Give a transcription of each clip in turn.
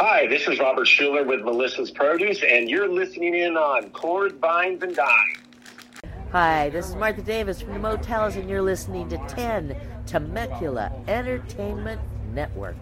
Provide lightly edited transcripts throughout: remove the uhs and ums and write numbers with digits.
Hi, this is Robert Schuler with Melissa's Produce, and you're listening in on Chords, Vines, and Dimes. Hi, this is Martha Davis from the Motels, and you're listening to 10 Temecula Entertainment Network.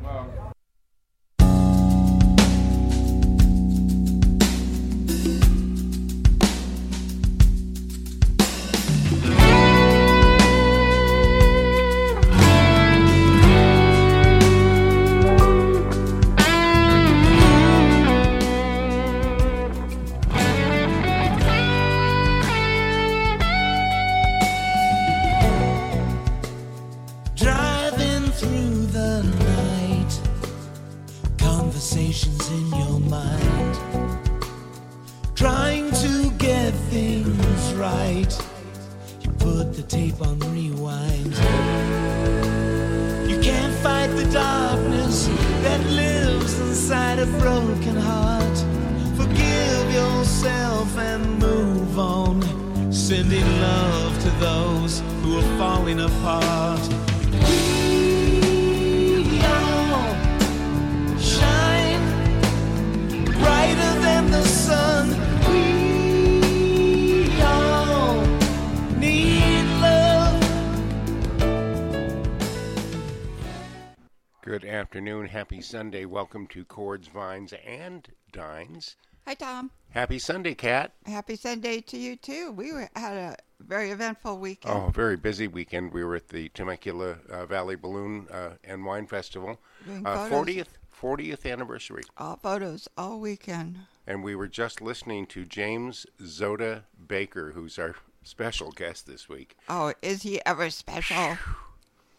Sunday. Welcome to Chords, Vines, and Dines. Hi, Tom. Happy Sunday, Kat. Happy Sunday to you, too. We had a very eventful weekend. Oh, very busy weekend. We were at the Temecula Valley Balloon and Wine Festival. 40th anniversary. All photos, all weekend. And we were just listening to James Zota Baker, who's our special guest this week. Oh, is he ever special?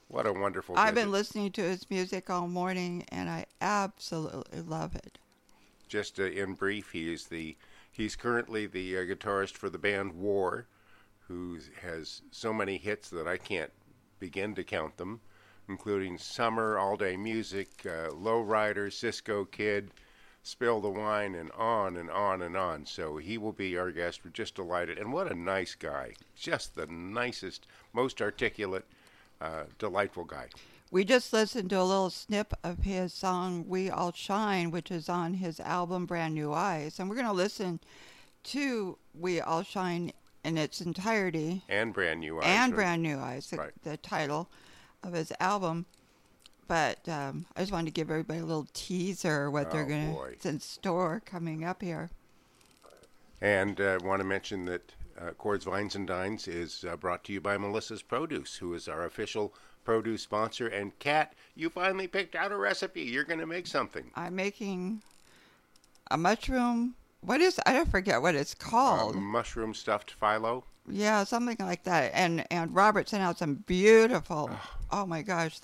What a wonderful music. I've been listening to his music all morning, and I absolutely love it. Just in brief, he's currently the guitarist for the band War, who has so many hits that I can't begin to count them, including Summer, All Day Music, Lowrider, Cisco Kid, Spill the Wine, and on and on and on. So he will be our guest. We're just delighted. And what a nice guy. Just the nicest, most articulate, delightful guy. We just listened to a little snip of his song We All Shine, which is on his album Brand New Eyes, and we're going to listen to We All Shine in its entirety and Brand New Eyes right? The title of his album, but I just wanted to give everybody a little teaser what they're going to, it's in store coming up here. And I want to mention that Chords, Vines, and Dines is brought to you by Melissa's Produce, who is our official produce sponsor. And Kat, you finally picked out a recipe. You're going to make something. I'm making a mushroom. I forget what it's called. Mushroom stuffed phyllo. Yeah, something like that. And Robert sent out some beautiful. Oh my gosh,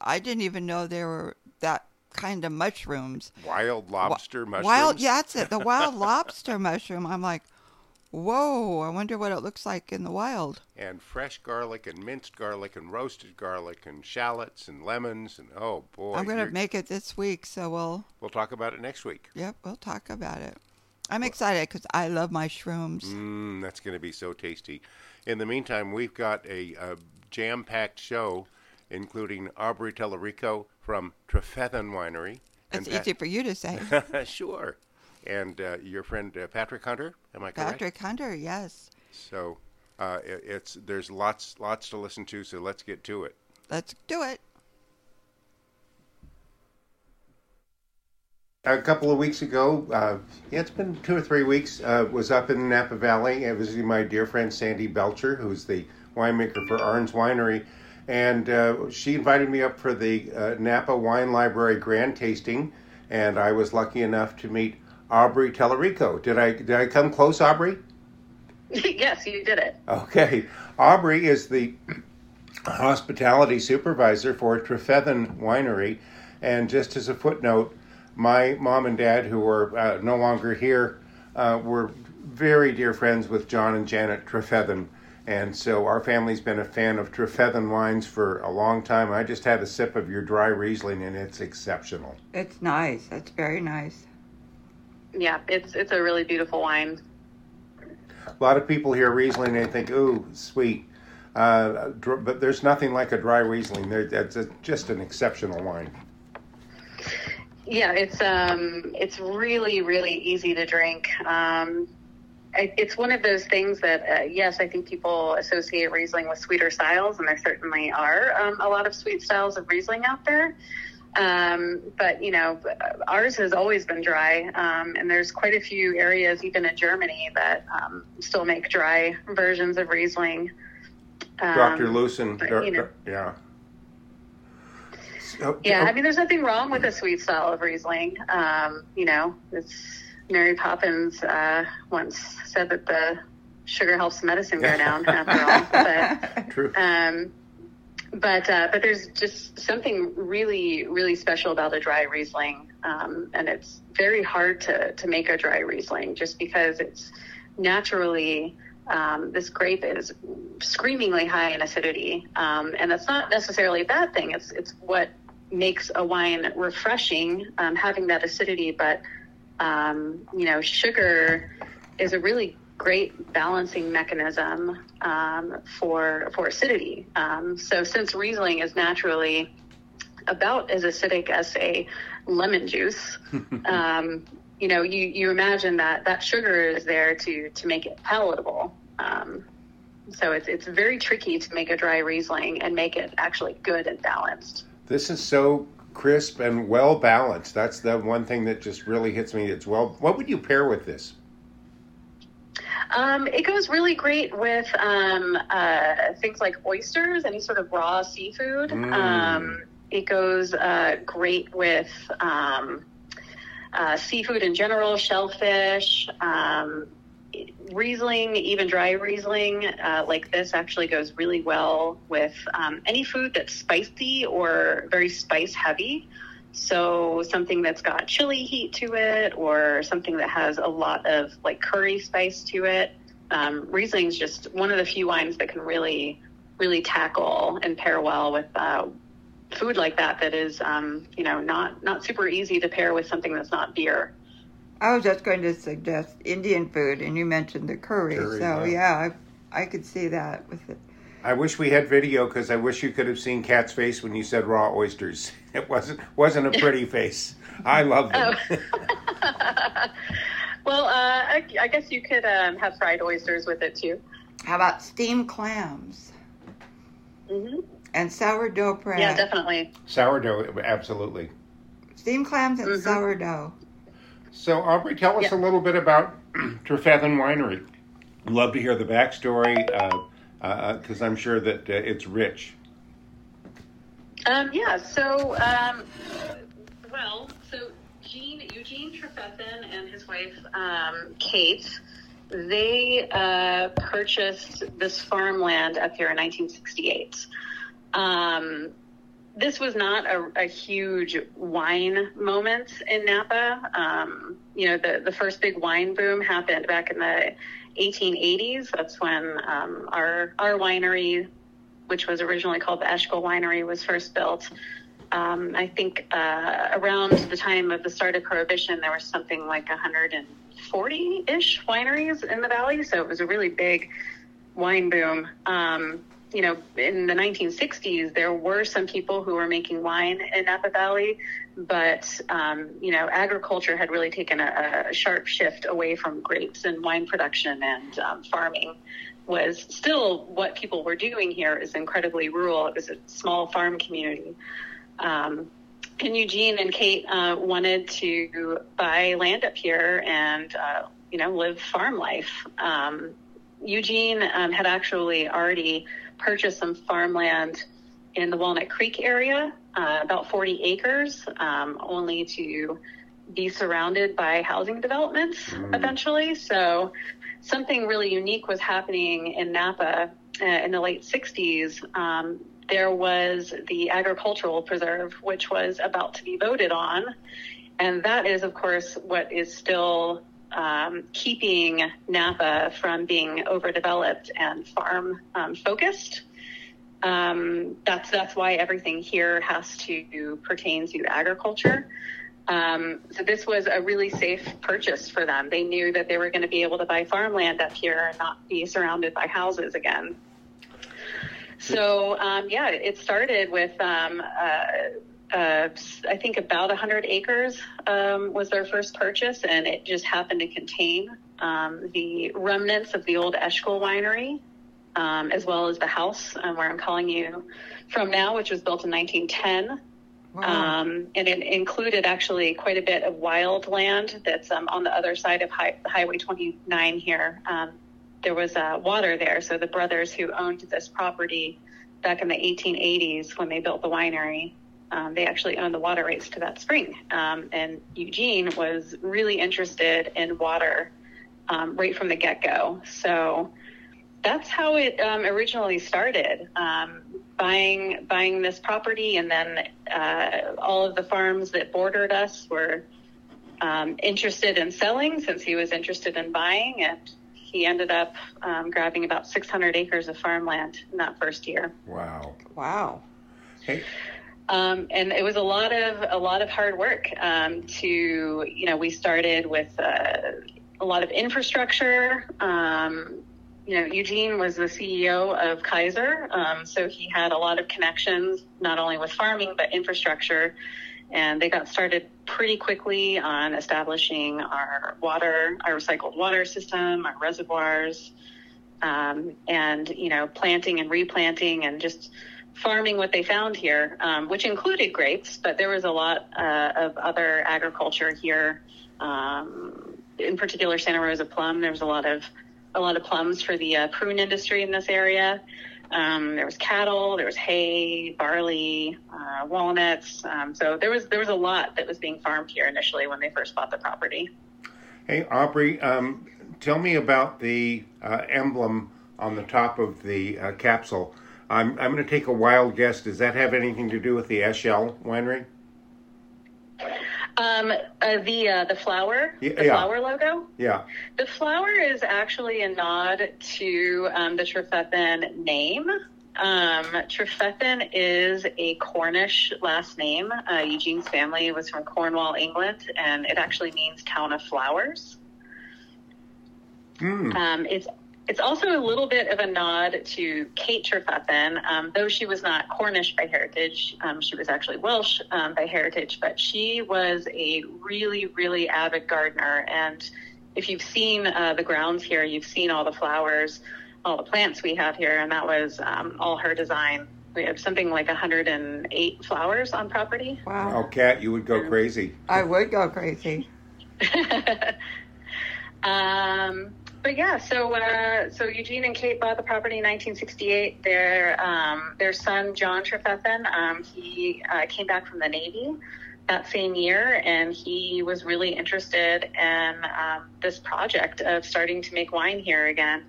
I didn't even know there were that kind of mushrooms. Wild lobster mushrooms. Yeah, that's it. The wild lobster mushroom. I'm like, whoa, I wonder what it looks like in the wild. And fresh garlic and minced garlic and roasted garlic and shallots and lemons and oh boy. I'm going to make it this week, so we'll talk about it next week. Yep, we'll talk about it. I'm excited because I love my shrooms. That's going to be so tasty. In the meantime, we've got a jam-packed show, including Aubrie Talarico from Trefethen Winery. That's easy for you to say. Sure. And your friend Patrick Hunter, am I correct? Patrick Hunter, yes. So there's lots to listen to, so let's get to it. Let's do it. A couple of weeks ago, it's been 2 or 3 weeks, was up in the Napa Valley. I visited my dear friend Sandy Belcher, who's the winemaker for Arne's Winery. And she invited me up for the Napa Wine Library Grand Tasting, and I was lucky enough to meet Aubrie Talarico. Did I come close, Aubrie? Yes, you did it. Okay. Aubrie is the hospitality supervisor for Trefethen Winery. And just as a footnote, my mom and dad, who are no longer here, were very dear friends with John and Janet Trefethen. And so our family's been a fan of Trefethen wines for a long time. I just had a sip of your dry Riesling, and it's exceptional. It's nice. It's very nice. Yeah, it's a really beautiful wine. A lot of people hear Riesling and they think, ooh, sweet. But there's nothing like a dry Riesling. That's just an exceptional wine. Yeah, it's really, really easy to drink. It's one of those things that, yes, I think people associate Riesling with sweeter styles, and there certainly are a lot of sweet styles of Riesling out there. But, you know, ours has always been dry, and there's quite a few areas, even in Germany, that still make dry versions of Riesling. Dr. Lucen, but, you know, yeah. Yeah, I mean, there's nothing wrong with a sweet style of Riesling. You know, it's... Mary Poppins once said that the sugar helps medicine go down, after all. But, true. But there's just something really, really special about a dry Riesling, and it's very hard to make a dry Riesling just because it's naturally this grape is screamingly high in acidity, and that's not necessarily a bad thing. It's what makes a wine refreshing, having that acidity, but you know, sugar is a really great balancing mechanism for acidity. So since Riesling is naturally about as acidic as, say, lemon juice, you know, you imagine that sugar is there to make it palatable. So it's very tricky to make a dry Riesling and make it actually good and balanced. This is so crisp and well balanced. That's the one thing that just really hits me. It's well. What would you pair with this? It goes really great with things like oysters, any sort of raw seafood. It goes great with seafood in general, shellfish, Riesling, even dry Riesling like this actually goes really well with any food that's spicy or very spice heavy. So something that's got chili heat to it or something that has a lot of like curry spice to it. Riesling's just one of the few wines that can really, really tackle and pair well with food like that is, you know, not super easy to pair with something that's not beer. I was just going to suggest Indian food, and you mentioned the curry so yeah, I could see that with it. I wish we had video because I wish you could have seen Kat's face when you said raw oysters. It wasn't a pretty face. I love them. Oh. Well, I guess you could have fried oysters with it too. How about steamed clams? Mm-hmm. And sourdough bread. Yeah, definitely. Sourdough, absolutely. Steamed clams and mm-hmm. sourdough. So, Aubrie, tell us a little bit about Trefethen Winery. I'd love to hear the backstory, because I'm sure that it's rich. So Eugene Trefethen and his wife, Kate, they purchased this farmland up here in 1968. This was not a huge wine moment in Napa. You know, the first big wine boom happened back in the 1880s. That's when our winery, which was originally called the Eshcol Winery, was first built. I think around the time of the start of Prohibition, there was something like 140-ish wineries in the valley. So it was a really big wine boom. You know, in the 1960s, there were some people who were making wine in Napa Valley, but, you know, agriculture had really taken a sharp shift away from grapes, and wine production and farming was still what people were doing here. It was incredibly rural. It was a small farm community. And Eugene and Kate wanted to buy land up here and, you know, live farm life. Eugene had actually already purchased some farmland in the Walnut Creek area, about 40 acres, only to be surrounded by housing developments eventually. So something really unique was happening in Napa in the late 60s. There was the Agricultural Preserve, which was about to be voted on. And that is, of course, what is still keeping Napa from being overdeveloped and farm focused. That's why everything here has to pertain to agriculture. So this was a really safe purchase for them. They knew that they were going to be able to buy farmland up here and not be surrounded by houses again. So, it started with I think about 100 acres was their first purchase, and it just happened to contain the remnants of the old Eshcol Winery, as well as the house where I'm calling you from now, which was built in 1910. Wow. And it included actually quite a bit of wild land that's on the other side of Highway 29 here. There was water there, so the brothers who owned this property back in the 1880s when they built the winery, they actually owned the water rights to that spring. And Eugene was really interested in water right from the get-go. So that's how it originally started, buying this property. And then all of the farms that bordered us were interested in selling since he was interested in buying. And he ended up grabbing about 600 acres of farmland in that first year. Wow. Wow. Hey. And it was a lot of hard work to, you know, we started with a lot of infrastructure. You know, Eugene was the CEO of Kaiser. So he had a lot of connections, not only with farming, but infrastructure. And they got started pretty quickly on establishing our water, our recycled water system, our reservoirs, and, you know, planting and replanting and just farming what they found here, which included grapes, but there was a lot of other agriculture here. In particular, Santa Rosa plum. There was a lot of plums for the prune industry in this area. There was cattle, there was hay, barley, walnuts. So there was a lot that was being farmed here initially when they first bought the property. Hey, Aubrie, tell me about the emblem on the top of the capsule. I'm going to take a wild guess. Does that have anything to do with the Eshcol Winery? The flower, flower logo. Yeah. The flower is actually a nod to the Trefethen name. Trefethen is a Cornish last name. Eugene's family was from Cornwall, England, and it actually means town of flowers. Mm. It's also a little bit of a nod to Kate Trefethen. Though she was not Cornish by heritage, she was actually Welsh by heritage, but she was a really, really avid gardener. And if you've seen the grounds here, you've seen all the flowers, all the plants we have here, and that was all her design. We have something like 108 flowers on property. Wow. Oh, Kat, you would go crazy. I would go crazy. But yeah, so Eugene and Kate bought the property in 1968. Their son, John Trefethen, he came back from the Navy that same year, and he was really interested in this project of starting to make wine here again.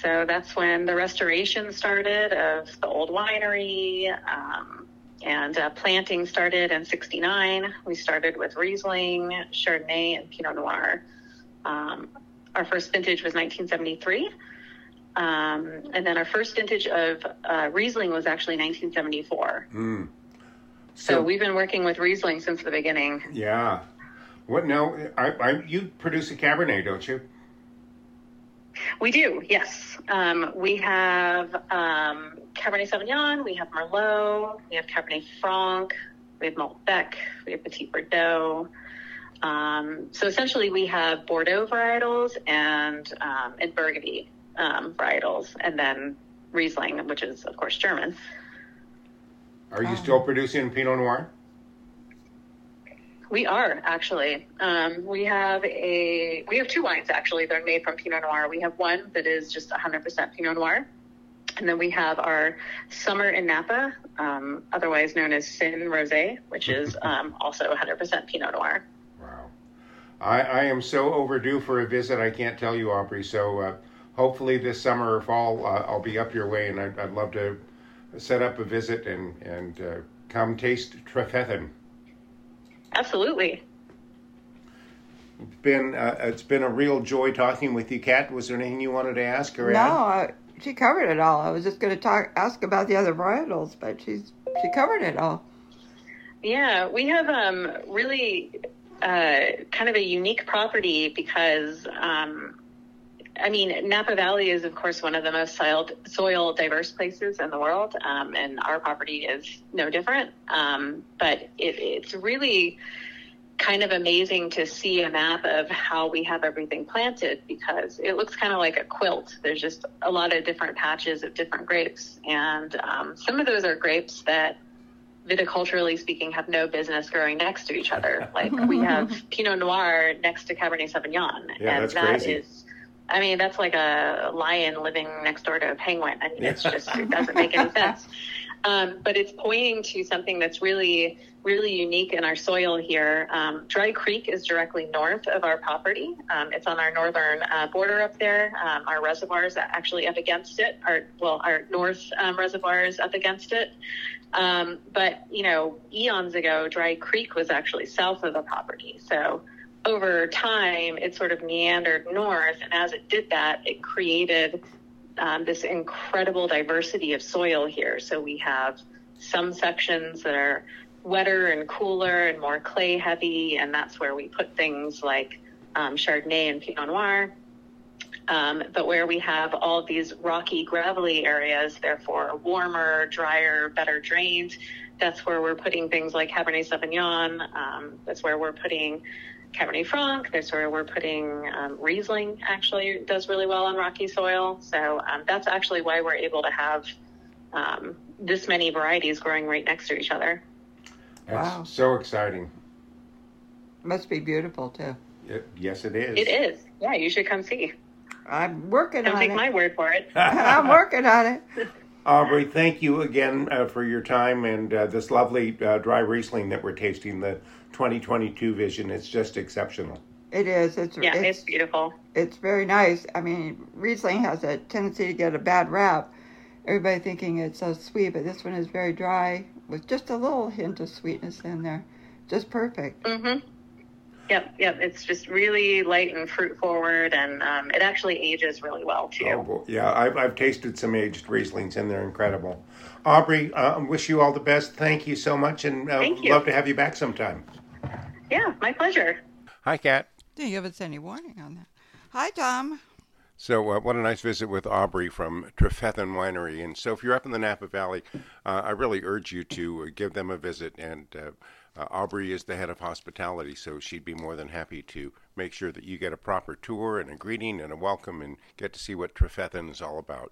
So that's when the restoration started of the old winery, and planting started in 69. We started with Riesling, Chardonnay, and Pinot Noir. Our first vintage was 1973, and then our first vintage of Riesling was actually 1974. Mm. So we've been working with Riesling since the beginning. Yeah. What now? You produce a Cabernet, don't you? We do, yes. We have Cabernet Sauvignon, we have Merlot, we have Cabernet Franc, we have Malbec, we have Petit Bordeaux. So essentially we have Bordeaux varietals and Burgundy varietals, and then Riesling, which is, of course, German. Are you still producing Pinot Noir? We are, actually. We have two wines, actually. They're made from Pinot Noir. We have one that is just 100% Pinot Noir. And then we have our Summer in Napa, otherwise known as Sin Rosé, which is also 100% Pinot Noir. I am so overdue for a visit, I can't tell you, Aubrie. So hopefully this summer or fall, I'll be up your way, and I'd love to set up a visit and come taste Trefethen. Absolutely. It's been a real joy talking with you, Kat. Was there anything you wanted to ask her? No, she covered it all. I was just going to ask about the other varietals, but she covered it all. Yeah, we have really kind of a unique property because I mean, Napa Valley is, of course, one of the most soil diverse places in the world, and our property is no different. But it's really kind of amazing to see a map of how we have everything planted, because it looks kind of like a quilt. There's just a lot of different patches of different grapes, and some of those are grapes that, viticulturally speaking, have no business growing next to each other. Like we have Pinot Noir next to Cabernet Sauvignon, and that's crazy. I mean, that's like a lion living next door to a penguin. I mean, it's just, it doesn't make any sense. But it's pointing to something that's really, really unique in our soil here. Dry Creek is directly north of our property. It's on our northern border up there. Our reservoir is actually up against it. Our north reservoir is up against it. But, you know, eons ago, Dry Creek was actually south of the property. So over time, it sort of meandered north, and as it did that, it created this incredible diversity of soil here. So we have some sections that are wetter and cooler and more clay heavy, and that's where we put things like Chardonnay and Pinot Noir. But where we have all these rocky, gravelly areas, therefore warmer, drier, better drained, that's where we're putting things like Cabernet Sauvignon. That's where we're putting Cabernet Franc. That's where we're putting Riesling. Actually, does really well on rocky soil. So that's actually why we're able to have this many varieties growing right next to each other. That's wow! So exciting. Must be beautiful too. Yes, it is. It is. Yeah, you should come see. I'm working on it. Don't take my word for it. I'm working on it. Aubrie, thank you again for your time and this lovely dry Riesling that we're tasting, the 2022 Vision. It's just exceptional. It is. It's beautiful. It's very nice. I mean, Riesling has a tendency to get a bad rap. Everybody thinking it's so sweet, but this one is very dry with just a little hint of sweetness in there. Just perfect. Mm-hmm. Yep. It's just really light and fruit forward, and it actually ages really well too. Oh, yeah, I've tasted some aged Rieslings, and they're incredible. Aubrie, wish you all the best. Thank you so much, and love to have you back sometime. Yeah, my pleasure. Hi, Kat. Didn't give us any warning on that. Hi, Tom. So what a nice visit with Aubrie from Trefethen Winery. And so if you're up in the Napa Valley, I really urge you to give them a visit. And Aubrie is the head of hospitality, so she'd be more than happy to make sure that you get a proper tour and a greeting and a welcome and get to see what Trefethen is all about.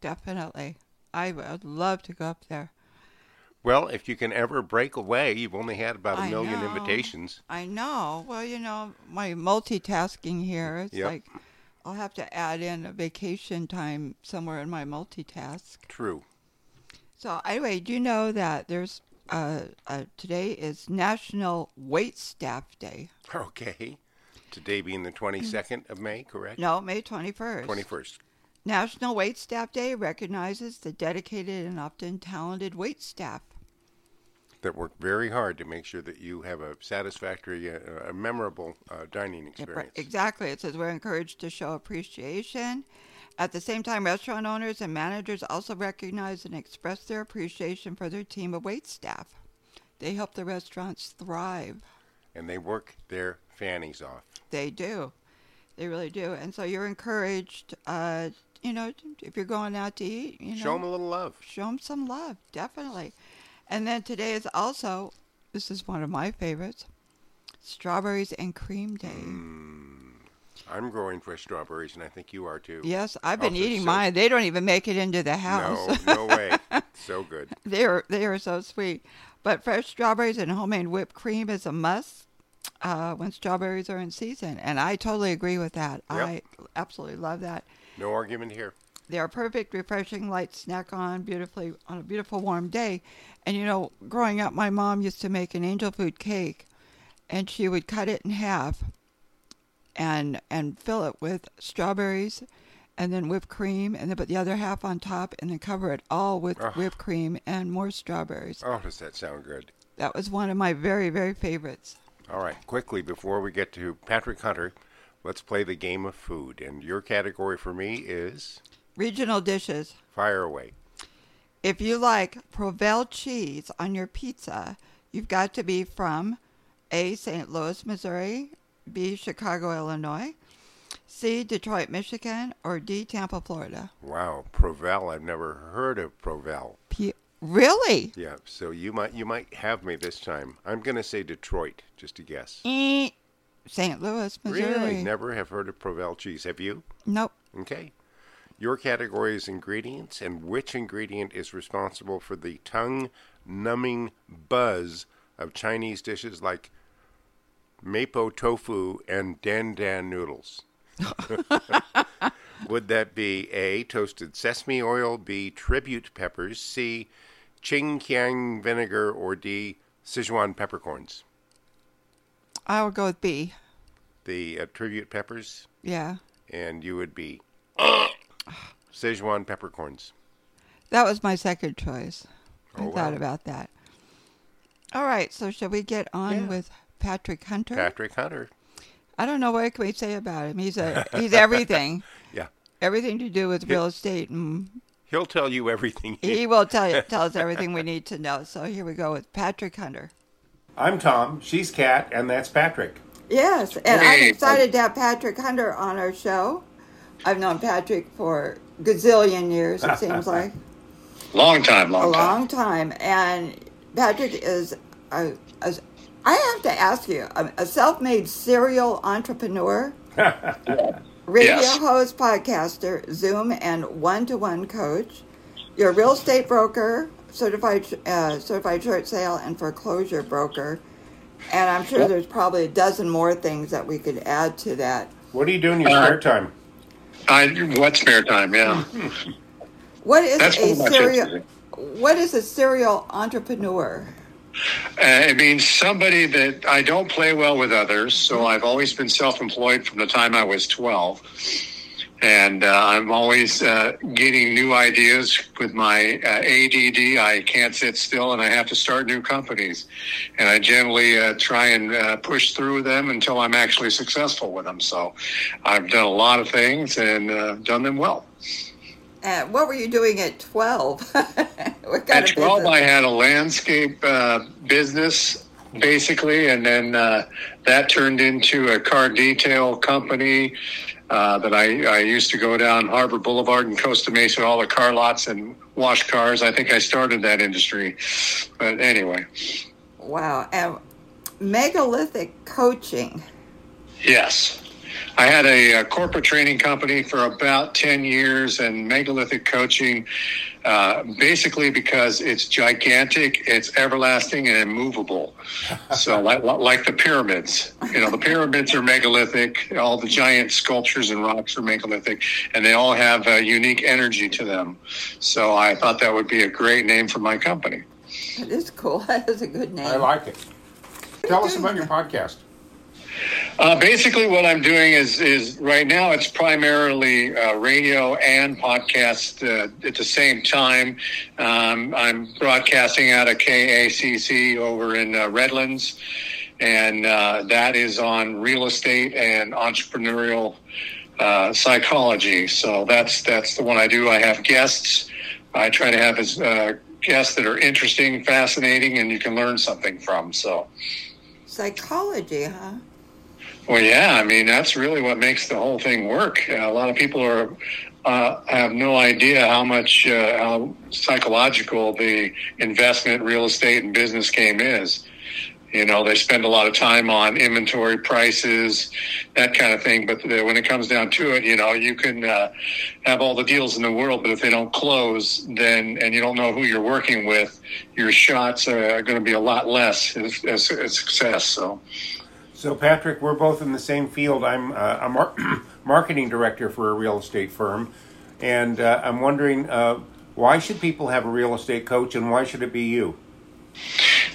Definitely. I would love to go up there. Well, if you can ever break away, you've only had about a million invitations. I know. Well, you know, my multitasking here, it's like... I'll have to add in a vacation time somewhere in my multitask. True. So anyway, do you know that there's today is National Waitstaff Day? Okay. Today being the 22nd of May, correct? No, May 21st. 21st. National Waitstaff Day recognizes the dedicated and often talented waitstaff that work very hard to make sure that you have a satisfactory, a memorable dining experience. Exactly. It says we're encouraged to show appreciation. At the same time, restaurant owners and managers also recognize and express their appreciation for their team of waitstaff. They help the restaurants thrive. And they work their fannies off. They do. They really do. And so you're encouraged, if you're going out to eat, show them a little love. Show them some love, definitely. And then today is also, this is one of my favorites, Strawberries and Cream Day. I'm growing fresh strawberries, and I think you are too. Yes, I've been eating mine. They don't even make it into the house. No way. So good. They are so sweet. But fresh strawberries and homemade whipped cream is a must when strawberries are in season. And I totally agree with that. Yep. I absolutely love that. No argument here. They are perfect, refreshing, light snack on a beautiful warm day. And, growing up, my mom used to make an angel food cake, and she would cut it in half and fill it with strawberries and then whipped cream, and then put the other half on top and then cover it all with whipped cream and more strawberries. Oh, does that sound good? That was one of my very, very favorites. All right, quickly, before we get to Patrick Hunter, let's play the game of food. And your category for me is... regional dishes. Fire away. If you like Provel cheese on your pizza, you've got to be from A, St. Louis, Missouri, B, Chicago, Illinois, C, Detroit, Michigan, or D, Tampa, Florida? Wow, Provel. I've never heard of Provel. Really? Yeah, so you might have me this time. I'm going to say Detroit, just to guess. St. Louis, Missouri. Really? Never have heard of Provel cheese. Have you? Nope. Okay. Your category is ingredients, and which ingredient is responsible for the tongue-numbing buzz of Chinese dishes like mapo tofu and dandan noodles? Would that be A, toasted sesame oil, B, tribute peppers, C, Qingqiang vinegar, or D, Sichuan peppercorns? I would go with B. The tribute peppers? Yeah. And you would be... Sichuan peppercorns. That was my second choice. I thought about that. All right, so shall we get on with Patrick Hunter? Patrick Hunter. I don't know what can we say about him. He's everything. Yeah. Everything to do with real estate. He'll tell you everything. He will tell us everything we need to know. So here we go with Patrick Hunter. I'm Tom. She's Kat, and that's Patrick. Yes, and I'm excited to have Patrick Hunter on our show. I've known Patrick for a gazillion years, it seems like. Long time. And Patrick is, I have to ask you, a self-made serial entrepreneur, radio host, podcaster, Zoom and one-to-one coach. You're a real estate broker, certified short sale and foreclosure broker. And I'm sure there's probably a dozen more things that we could add to that. What do you do in your spare time? Spare time? Yeah. What is a serial entrepreneur? It means somebody that I don't play well with others. So I've always been self-employed from the time I was 12, and I'm always getting new ideas with my ADD. I can't sit still, and I have to start new companies. And I generally try and push through them until I'm actually successful with them. So I've done a lot of things and done them well. What were you doing at 12? At 12, I had a landscape business, basically, and then that turned into a car detail company that I used to go down Harbor Boulevard and Costa Mesa, all the car lots, and wash cars. I think I started that industry. But anyway. Wow. And megalithic coaching. Yes. I had a corporate training company for about 10 years and megalithic coaching, basically because it's gigantic, it's everlasting, and immovable. So like the pyramids. You know, the pyramids are megalithic. All the giant sculptures and rocks are megalithic, and they all have a unique energy to them. So I thought that would be a great name for my company. That is cool. That is a good name. I like it. Tell us about your podcast. Basically, what I'm doing is right now it's primarily radio and podcast at the same time. I'm broadcasting out of KACC over in Redlands, and that is on real estate and entrepreneurial psychology. So that's the one I do. I have guests. I try to have guests that are interesting, fascinating, and you can learn something from. So psychology, huh? Well, yeah, I mean, that's really what makes the whole thing work. A lot of people have no idea how much how psychological the investment, real estate, and business game is. You know, they spend a lot of time on inventory prices, that kind of thing. But when it comes down to it, you know, you can have all the deals in the world, but if they don't close, then and you don't know who you're working with, your shots are going to be a lot less as success. So, Patrick, we're both in the same field. I'm a marketing director for a real estate firm, and I'm wondering, why should people have a real estate coach, and why should it be you?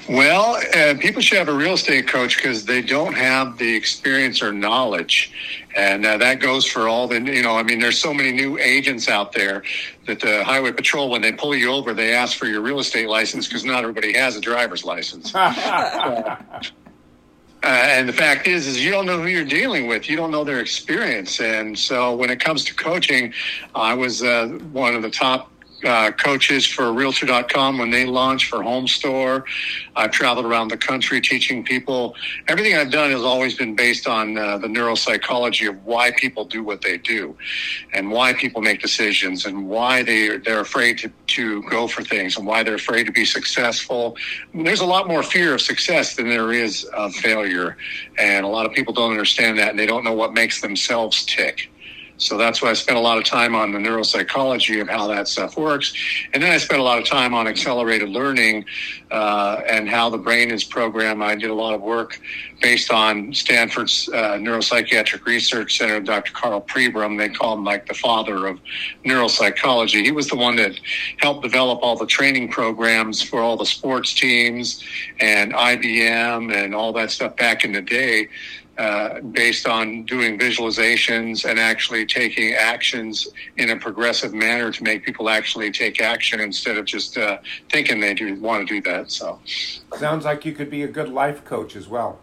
Well, people should have a real estate coach because they don't have the experience or knowledge. And that goes for all the, you know, I mean, there's so many new agents out there that the highway patrol, when they pull you over, they ask for your real estate license because not everybody has a driver's license. And the fact is you don't know who you're dealing with. You don't know their experience. And so when it comes to coaching, I was one of the top coaches for Realtor.com when they launched for Home Store. I've traveled around the country teaching people. Everything I've done has always been based on the neuropsychology of why people do what they do and why people make decisions and why they're afraid to go for things and why they're afraid to be successful. There's a lot more fear of success than there is of failure. And a lot of people don't understand that, and they don't know what makes themselves tick. So that's why I spent a lot of time on the neuropsychology of how that stuff works. And then I spent a lot of time on accelerated learning and how the brain is programmed. I did a lot of work based on Stanford's Neuropsychiatric Research Center, Dr. Carl Prebram. They call him like the father of neuropsychology. He was the one that helped develop all the training programs for all the sports teams and IBM and all that stuff back in the day. Based on doing visualizations and actually taking actions in a progressive manner to make people actually take action instead of just thinking they do want to do that. So, sounds like you could be a good life coach as well.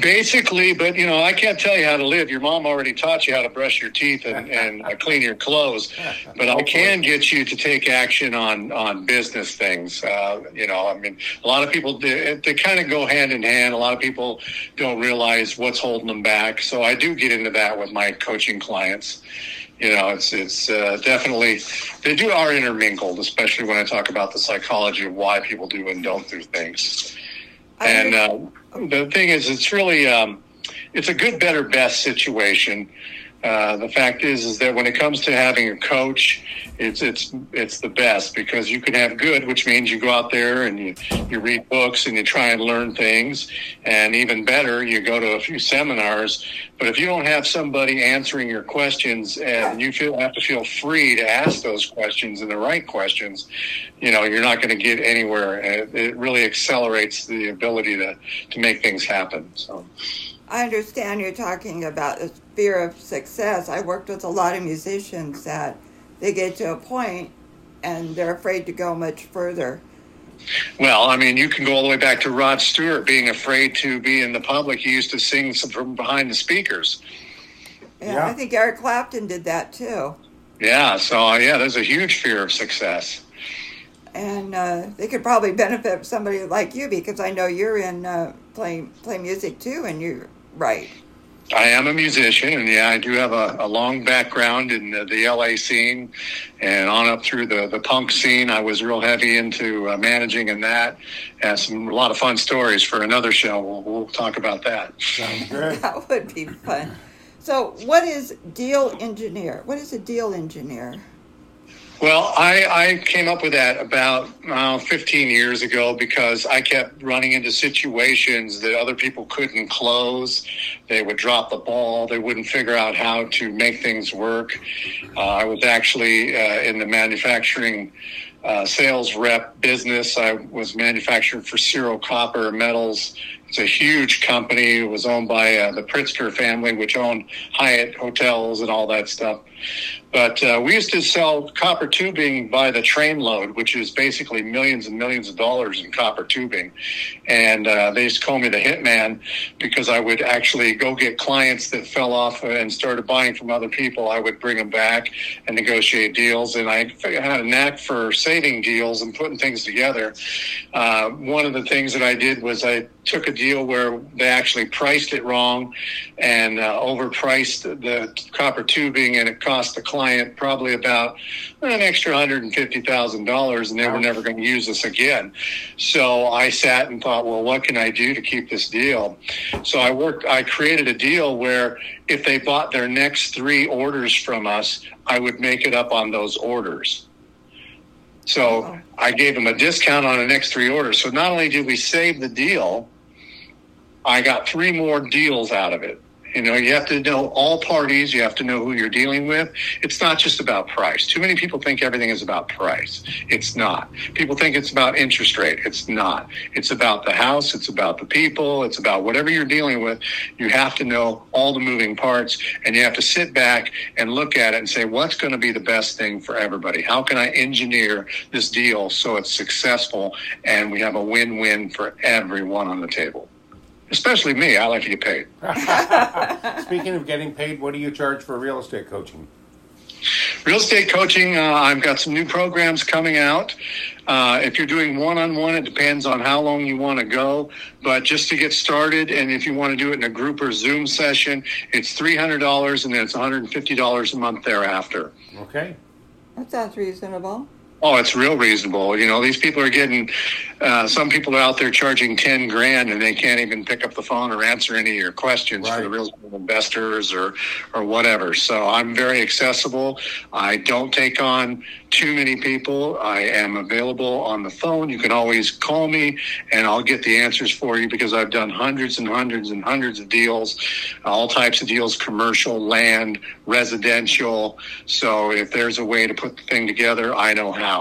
Basically, but you know, I can't tell you how to live. Your mom already taught you how to brush your teeth and clean your clothes, but I can get you to take action on business things. You know, I mean, a lot of people, they kind of go hand in hand. A lot of people don't realize what's holding them back. So I do get into that with my coaching clients. You know, it's definitely, they are intermingled, especially when I talk about the psychology of why people do and don't do things. And the thing is, it's really, it's a good, better, best situation. The fact is that when it comes to having a coach, it's the best, because you can have good, which means you go out there and you read books and you try and learn things. And even better, you go to a few seminars. But if you don't have somebody answering your questions, and you have to feel free to ask those questions and the right questions, you know, you're not going to get anywhere. It really accelerates the ability to make things happen. So. I understand you're talking about the fear of success. I worked with a lot of musicians that they get to a point and they're afraid to go much further. Well, I mean, you can go all the way back to Rod Stewart being afraid to be in the public. He used to sing from behind the speakers. Yeah. I think Eric Clapton did that too. Yeah, so yeah, there's a huge fear of success. And they could probably benefit from somebody like you, because I know you're in play music too, and you're right. I am a musician, and yeah, I do have a long background in the LA scene and on up through the punk scene. I was real heavy into managing and that. And a lot of fun stories for another show. We'll talk about that. Sounds good. That would be fun. So what is Deal Engineer? What is a Deal Engineer? Well, I came up with that about 15 years ago, because I kept running into situations that other people couldn't close. They would drop the ball. They wouldn't figure out how to make things work. I was actually in the manufacturing sales rep business. I was manufacturing for Cerro Copper Metals. It's a huge company. It was owned by the Pritzker family, which owned Hyatt hotels and all that stuff. But we used to sell copper tubing by the train load, which is basically millions and millions of dollars in copper tubing. And they used to call me the hitman, because I would actually go get clients that fell off and started buying from other people. I would bring them back and negotiate deals. And I had a knack for saving deals and putting things together. One of the things that I did was I took a deal where they actually priced it wrong and overpriced the copper tubing, and it cost the client probably about an extra $150,000, and they were never going to use this again. So I sat and thought, well, what can I do to keep this deal? So I created a deal where if they bought their next 3 orders from us, I would make it up on those orders. So I gave them a discount on the next 3 orders. So not only did we save the deal, I got 3 more deals out of it. You know, you have to know all parties. You have to know who you're dealing with. It's not just about price. Too many people think everything is about price. It's not. People think it's about interest rate. It's not. It's about the house. It's about the people. It's about whatever you're dealing with. You have to know all the moving parts, and you have to sit back and look at it and say, what's going to be the best thing for everybody? How can I engineer this deal so it's successful and we have a win-win for everyone on the table? Especially me. I like to get paid. Speaking of getting paid, what do you charge for real estate coaching? Real estate coaching, I've got some new programs coming out. If you're doing one-on-one, it depends on how long you want to go. But just to get started, and if you want to do it in a group or Zoom session, it's $300, and then it's $150 a month thereafter. Okay. That sounds reasonable. Oh, it's real reasonable. You know, these people are getting, some people are out there charging $10,000 and they can't even pick up the phone or answer any of your questions right. for the real estate investors or whatever. So I'm very accessible. I don't take on too many people. I am available on the phone. You can always call me and I'll get the answers for you because I've done hundreds and hundreds and hundreds of deals, all types of deals, commercial, land, residential. So if there's a way to put the thing together, I know how.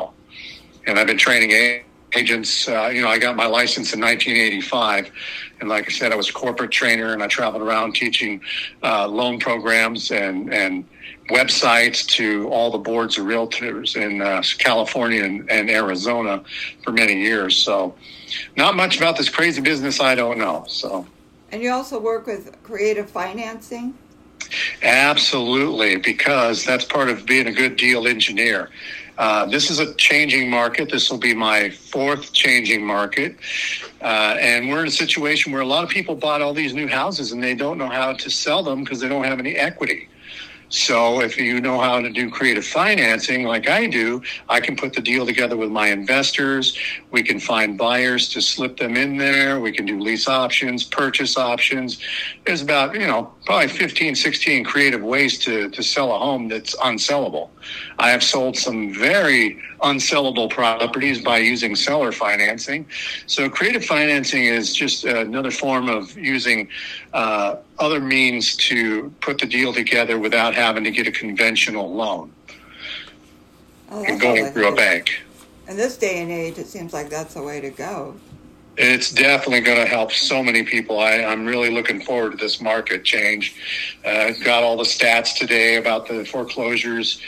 And I've been training agents. I got my license in 1985. And like I said, I was a corporate trainer and I traveled around teaching loan programs and websites to all the boards of realtors in California and Arizona for many years. So not much about this crazy business I don't know. So. And you also work with creative financing? Absolutely, because that's part of being a good deal engineer. This is a changing market. This will be my fourth changing market. And we're in a situation where a lot of people bought all these new houses and they don't know how to sell them because they don't have any equity. So if you know how to do creative financing like I do, I can put the deal together with my investors. We can find buyers to slip them in there. We can do lease options, purchase options. There's about, probably 15, 16 creative ways to sell a home that's unsellable. I have sold some very unsellable properties by using seller financing. So creative financing is just another form of using other means to put the deal together without having to get a conventional loan and going through a bank. In this day and age, it seems like that's the way to go. It's definitely going to help so many people. I'm really looking forward to this market change. Got all the stats today about the foreclosures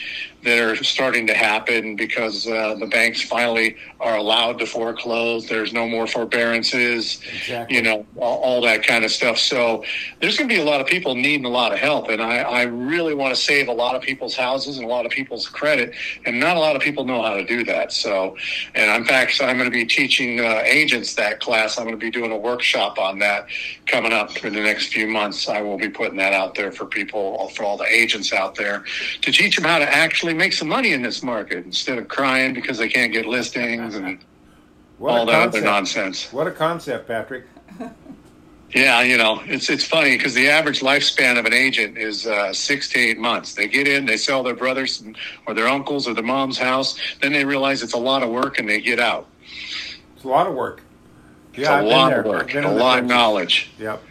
that are starting to happen because the banks finally are allowed to foreclose. There's no more forbearances, exactly. All that kind of stuff. So there's going to be a lot of people needing a lot of help. And I really want to save a lot of people's houses and a lot of people's credit. And not a lot of people know how to do that. So, and in fact, I'm going to be teaching agents that class. I'm going to be doing a workshop on that coming up for the next few months. I will be putting that out there for people, for all the agents out there, to teach them how to actually make some money in this market instead of crying because they can't get listings and all that other nonsense. What a concept, Patrick. Yeah, it's funny because the average lifespan of an agent is 6 to 8 months. They get in, they sell their brothers or their uncles or their mom's house. Then they realize it's a lot of work and they get out. It's a lot of work. Yeah, it's a lot of work and a lot of knowledge. Yep.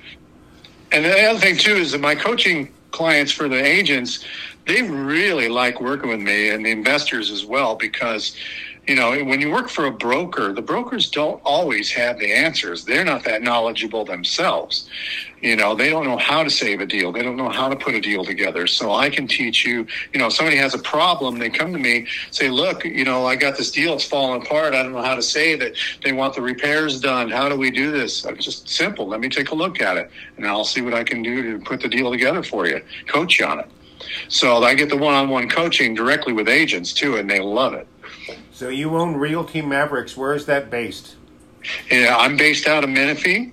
And the other thing, too, is that my coaching clients for the agents, they really like working with me and the investors as well because, when you work for a broker, the brokers don't always have the answers. They're not that knowledgeable themselves. They don't know how to save a deal. They don't know how to put a deal together. So I can teach you, if somebody has a problem, they come to me, say, look, I got this deal. It's falling apart. I don't know how to save it. They want the repairs done. How do we do this? It's just simple. Let me take a look at it, and I'll see what I can do to put the deal together for you, coach you on it. So I get the one-on-one coaching directly with agents, too, and they love it. So you own Realty Mavericks. Where is that based? Yeah, I'm based out of Menifee.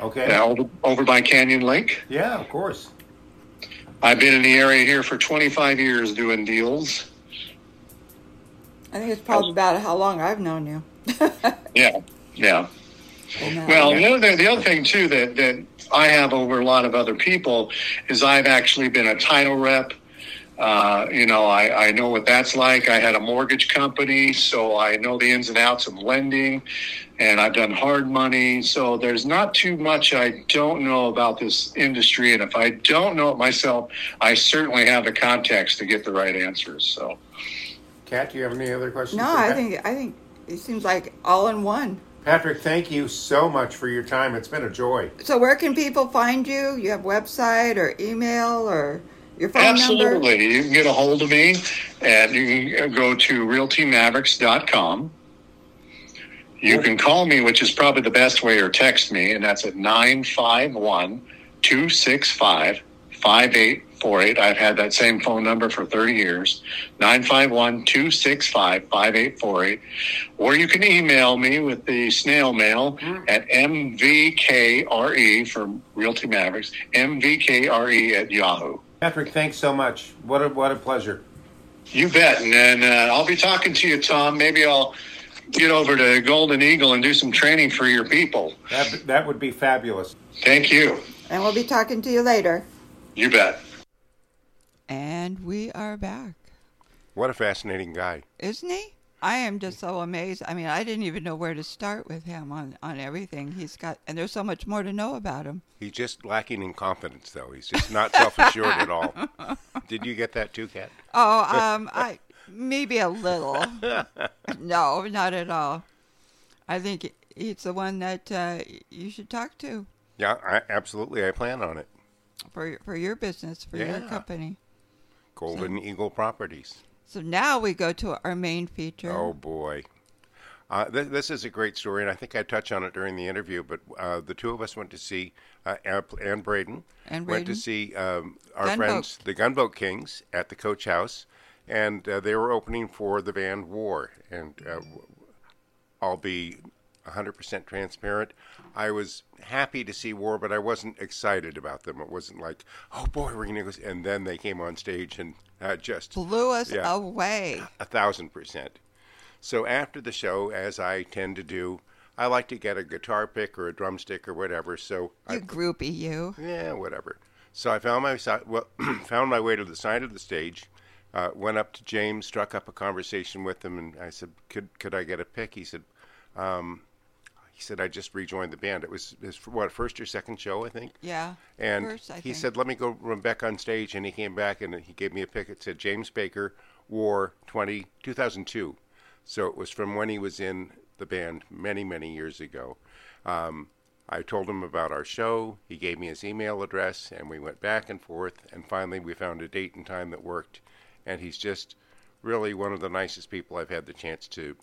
Okay. Over by Canyon Lake. Yeah, of course. I've been in the area here for 25 years doing deals. I think it's probably about how long I've known you. Yeah. Well, the other thing, too, that I have over a lot of other people is I've actually been a title rep. I know what that's like. I had a mortgage company, so I know the ins and outs of lending, and I've done hard money. So there's not too much I don't know about this industry. And if I don't know it myself, I certainly have the context to get the right answers. So, Kat, do you have any other questions? No, I think it seems like all in one. Patrick, thank you so much for your time. It's been a joy. So where can people find you? You have website or email or your phone number? Absolutely. You can get a hold of me, and you can go to realtymavericks.com. You can call me, which is probably the best way, or text me, and that's at 951-265-5844. 448. I've had that same phone number for 30 years, 951-265-5848. Or you can email me with the snail mail at mvkre for Realty Mavericks, mvkre@yahoo.com. Patrick, thanks so much. What a pleasure. You bet. And then I'll be talking to you, Tom. Maybe I'll get over to Golden Eagle and do some training for your people. That would be fabulous. Thank you. And we'll be talking to you later. You bet. And we are back. What a fascinating guy. Isn't he? I am just so amazed. I mean, I didn't even know where to start with him on everything he's got. And there's so much more to know about him. He's just lacking in confidence, though. He's just not self-assured at all. Did you get that too, Kat? Oh, I maybe a little. No, not at all. I think he's the one that you should talk to. Yeah, absolutely. I plan on it. For your business, for your company. Golden Eagle Properties. So now we go to our main feature. Oh, boy. This is a great story, and I think I touched on it during the interview, but the two of us went to see, Ann Braden, went to see our friends, the Gunboat Kings, at the Coach House, and they were opening for the band War. And I'll be 100% transparent. I was happy to see War, but I wasn't excited about them. It wasn't like, oh, boy, we're going to go. And then they came on stage and just blew us away. 1,000%. So after the show, as I tend to do, I like to get a guitar pick or a drumstick or whatever. So you groupie, you. Yeah, whatever. So I found my way to the side of the stage, went up to James, struck up a conversation with him, and I said, could I get a pick? He said, I just rejoined the band. It was his first or second show, I think. Yeah. And first, he said, let me go run back on stage. And he came back and he gave me a pick. It said James Baker, War, 2002. So it was from when he was in the band many, many years ago. I told him about our show. He gave me his email address, and we went back and forth. And finally, we found a date and time that worked. And he's just really one of the nicest people I've had the chance to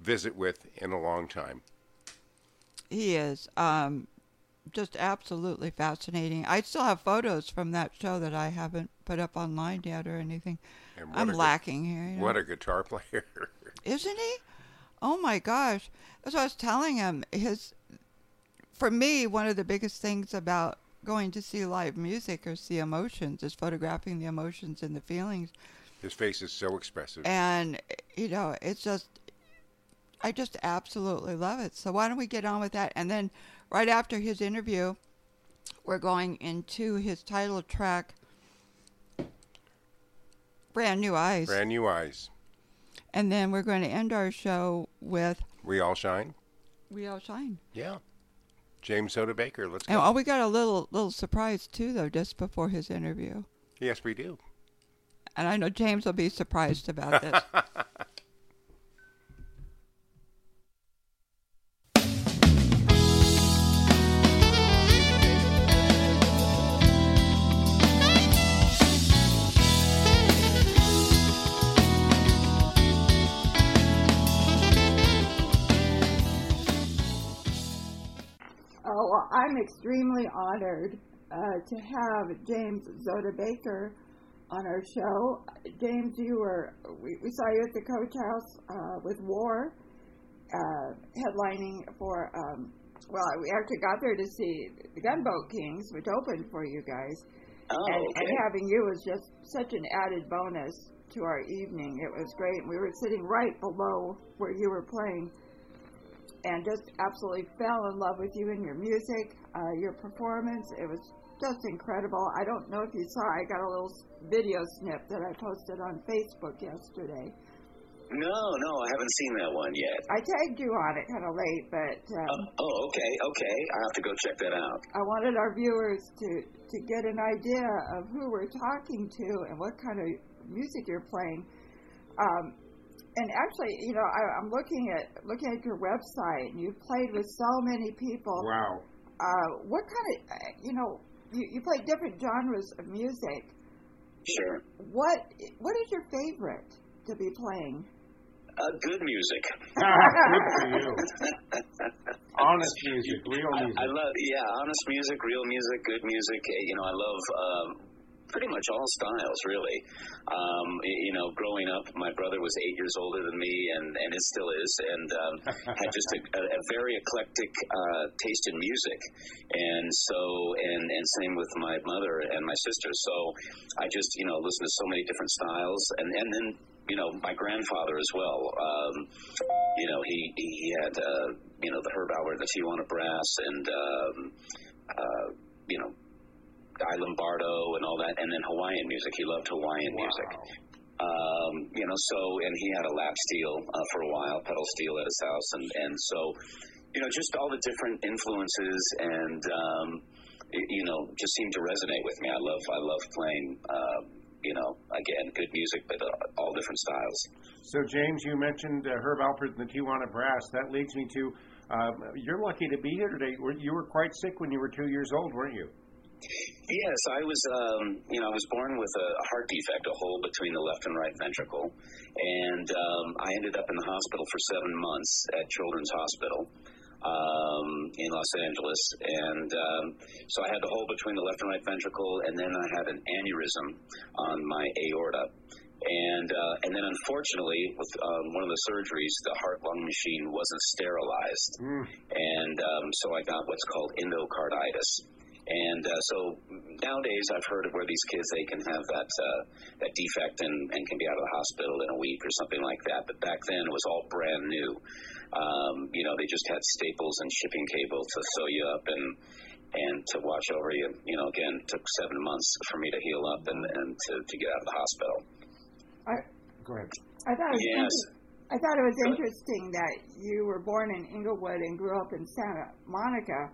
visit with in a long time. He is just absolutely fascinating. I still have photos from that show that I haven't put up online yet or anything. I'm lacking here. You know? What a guitar player. Isn't he? Oh, my gosh. That's what I was telling him. For me, one of the biggest things about going to see live music is the emotions, is photographing the emotions and the feelings. His face is so expressive. And, you know, it's just... I just absolutely love it. So why don't we get on with that? And then right after his interview, we're going into his title track, Brand New Eyes. Brand New Eyes. And then we're going to end our show with... We All Shine. We All Shine. Yeah. James Zota Baker. Let's go. Oh, we got a little surprise, too, though, just before his interview. Yes, we do. And I know James will be surprised about this. Well, I'm extremely honored to have James Zota Baker on our show. James, we saw you at the Coach House with War, headlining for, we actually got there to see the Gunboat Kings, which opened for you guys. Oh, and having you was just such an added bonus to our evening. It was great. We were sitting right below where you were playing. And just absolutely fell in love with you and your music, your performance. It was just incredible. I don't know if you saw, I got a little video snip that I posted on Facebook yesterday. No, I haven't seen that one yet. I tagged you on it kind of late, but... Okay. I'll have to go check that out. I wanted our viewers to get an idea of who we're talking to and what kind of music you're playing. And actually, you know, I'm looking at your website, and you've played with so many people. Wow. What kind of, you know, you play different genres of music. Sure. What is your favorite to be playing? Good music. Good for you. Honest music, real music. I love honest music, real music, good music. You know, I love pretty much all styles, really. You know, growing up, my brother was 8 years older than me, and it still is, and had just a very eclectic taste in music. And so, and same with my mother and my sister. So I just, you know, listened to so many different styles. And then, you know, my grandfather as well, you know, he had, you know, the Herb Albert, the Tijuana Brass, and, you know, I Lombardo and all that, and then Hawaiian music. He loved Hawaiian music. You know, so, and he had a lap steel for a while, pedal steel at his house, and so, you know, just all the different influences, and, you know, just seemed to resonate with me. I love playing, you know, again, good music, but all different styles. So, James, you mentioned Herb Alpert and the Tijuana Brass. That leads me to, you're lucky to be here today. You were quite sick when you were 2 years old, weren't you? Yes, I was, you know, I was born with a heart defect, a hole between the left and right ventricle, and I ended up in the hospital for 7 months at Children's Hospital in Los Angeles, and so I had the hole between the left and right ventricle, and then I had an aneurysm on my aorta. And then, unfortunately, with one of the surgeries, the heart-lung machine wasn't sterilized, and so I got what's called endocarditis. And so nowadays, I've heard of where these kids, they can have that defect and can be out of the hospital in a week or something like that. But back then, it was all brand new. You know, they just had staples and shipping cable to sew you up and to watch over you. You know, again, it took 7 months for me to heal up and to get out of the hospital. Go ahead. I thought it was interesting that you were born in Inglewood and grew up in Santa Monica.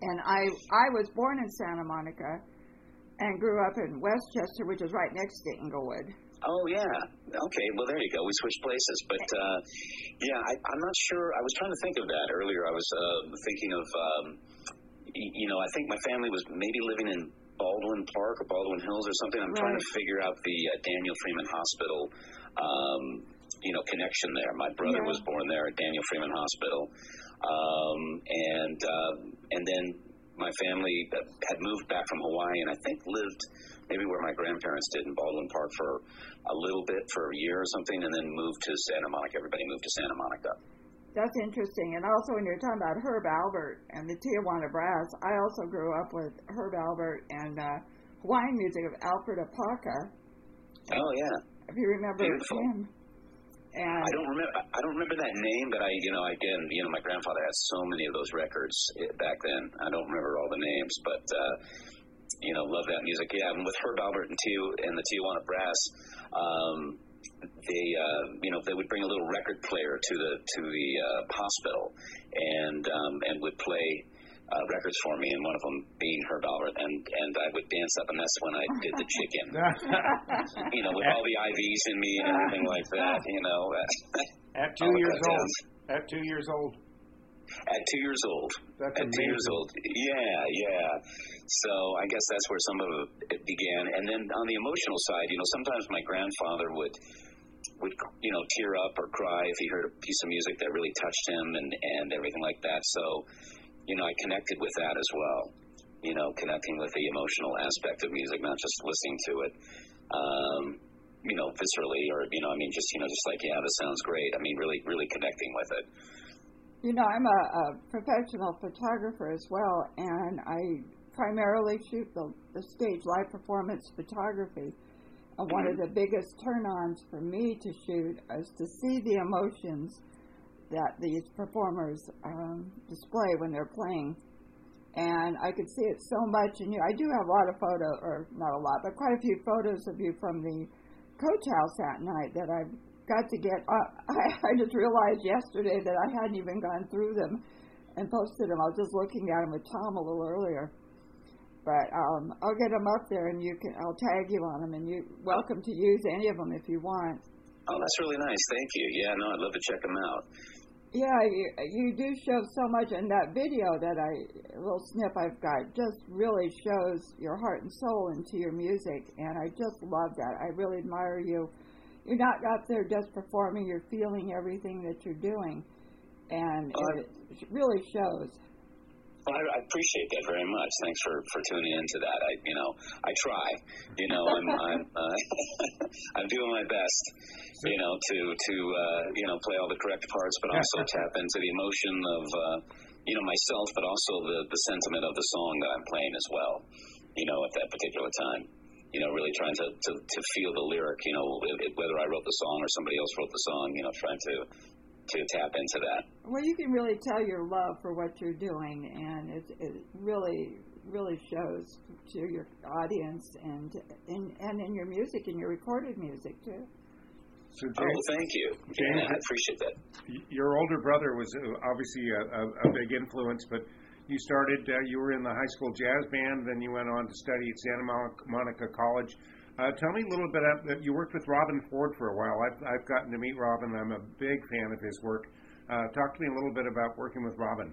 And I was born in Santa Monica and grew up in Westchester, which is right next to Inglewood. Oh, yeah. Okay. Well, there you go. We switched places. But, yeah, I'm not sure. I was trying to think of that earlier. I was thinking of, you know, I think my family was maybe living in Baldwin Park or Baldwin Hills or something. I'm trying to figure out the Daniel Freeman Hospital, you know, connection there. My brother was born there at Daniel Freeman Hospital. And then my family had moved back from Hawaii and I think lived maybe where my grandparents did in Baldwin Park for a little bit, for a year or something, and then moved to Santa Monica. Everybody moved to Santa Monica. That's interesting. And also when you're talking about Herb Albert and the Tijuana Brass, I also grew up with Herb Albert and Hawaiian music of Alfred Apaka. Oh, yeah. If you remember him. And I don't remember that name, but I, you know, again, you know, my grandfather had so many of those records back then. I don't remember all the names, but, you know, love that music. Yeah, and with Herb Albert and the Tijuana Brass, they, you know, they would bring a little record player to the hospital and would play records for me, and one of them being Herb Albert, and I would dance up, and that's when I did the chicken, you know, with all the IVs in me and everything like that, you know. At two years old. That's amazing. 2 years old. Yeah. So I guess that's where some of it began. And then on the emotional side, you know, sometimes my grandfather would, you know, tear up or cry if he heard a piece of music that really touched him and everything like that. So, you know, I connected with that as well, you know, connecting with the emotional aspect of music, not just listening to it, you know, viscerally or, you know, I mean, just, you know, just like, yeah, this sounds great. I mean, really, really connecting with it. You know, I'm a professional photographer as well, and I primarily shoot the stage live performance photography. And one of the biggest turn-ons for me to shoot is to see the emotions that these performers display when they're playing. And I could see it so much in you. I do have a lot of photos, or not a lot, but quite a few photos of you from the Coach House that night that I've got to get. I just realized yesterday that I hadn't even gone through them and posted them. I was just looking at them with Tom a little earlier. But I'll get them up there, and I'll tag you on them, and you're welcome to use any of them if you want. Oh, that's really nice. Thank you. Yeah, no, I'd love to check them out. Yeah, you do show so much, and that video a little snip I've got just really shows your heart and soul into your music, and I just love that. I really admire you. You're not up there just performing. You're feeling everything that you're doing, and it really shows. Well, I appreciate that very much. Thanks for tuning into that. I try, I'm doing my best, to play all the correct parts, but also tap into the emotion of, myself, but also the sentiment of the song that I'm playing as well, at that particular time, really trying to feel the lyric, whether I wrote the song or somebody else wrote the song, trying to tap into that. Well, you can really tell your love for what you're doing, and it really shows to your audience and in your music, in your recorded music too. So James, thank you, Janet. I appreciate that. Your older brother was obviously a big influence, but you started. You were in the high school jazz band, then you went on to study at Santa Monica College. Tell me a little bit about, you worked with Robben Ford for a while. I've gotten to meet Robben. I'm a big fan of his work. Talk to me a little bit about working with Robben.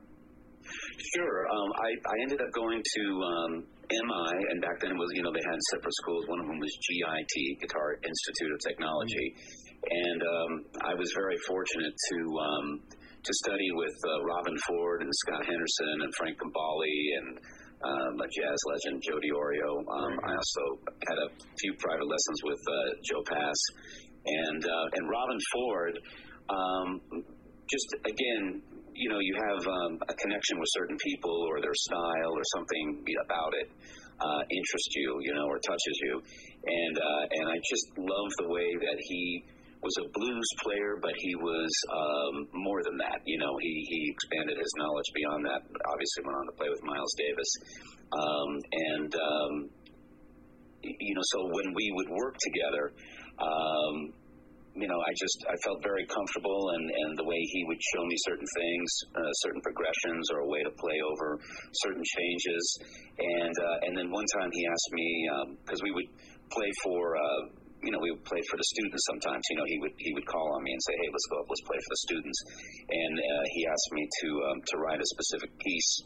Sure. I ended up going to MI, and back then it was, they had separate schools. One of them was GIT, Guitar Institute of Technology. And I was very fortunate to study with Robben Ford and Scott Henderson and Frank Gambale and a jazz legend, Joe DiOrio. I also had a few private lessons with Joe Pass and Robben Ford. Just again, you have a connection with certain people or their style or something about it interests you, or touches you. And I just love the way that he was a blues player, but he was more than that. He expanded his knowledge beyond that. Obviously, went on to play with Miles Davis, So when we would work together, I felt very comfortable, and the way he would show me certain things, certain progressions, or a way to play over certain changes, and then one time he asked me because we would play for. We would play for the students sometimes. He would call on me and say, "Hey, let's go up, let's play for the students." And he asked me to write a specific piece,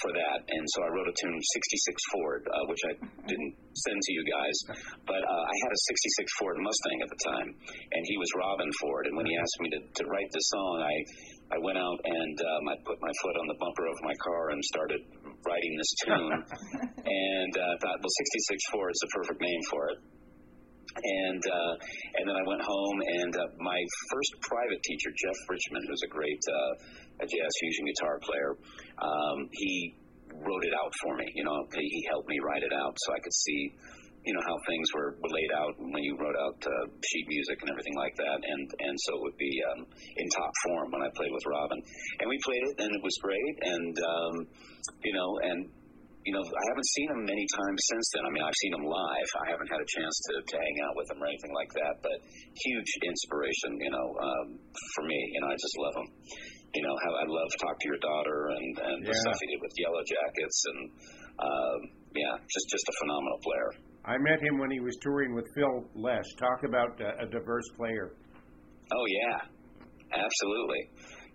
for that. And so I wrote a tune, 66 Ford, which I didn't send to you guys, but I had a 66 Ford Mustang at the time, and he was Robben Ford. And when he asked me to write this song, I went out and I put my foot on the bumper of my car and started writing this tune, and I thought, well, 66 Ford is the perfect name for it. And then I went home, and my first private teacher, Jeff Richmond, who's a great jazz fusion guitar player, he wrote it out for me. He helped me write it out so I could see, how things were laid out when you wrote out sheet music and everything like that. And so it would be in top form when I played with Robben. And we played it, and it was great. And, I haven't seen him many times since then. I mean, I've seen him live. I haven't had a chance to hang out with him or anything like that, but huge inspiration, for me. I just love him. How I love Talk to Your Daughter and the stuff he did with Yellow Jackets. And, just a phenomenal player. I met him when he was touring with Phil Lesh. Talk about a diverse player. Oh, yeah, absolutely.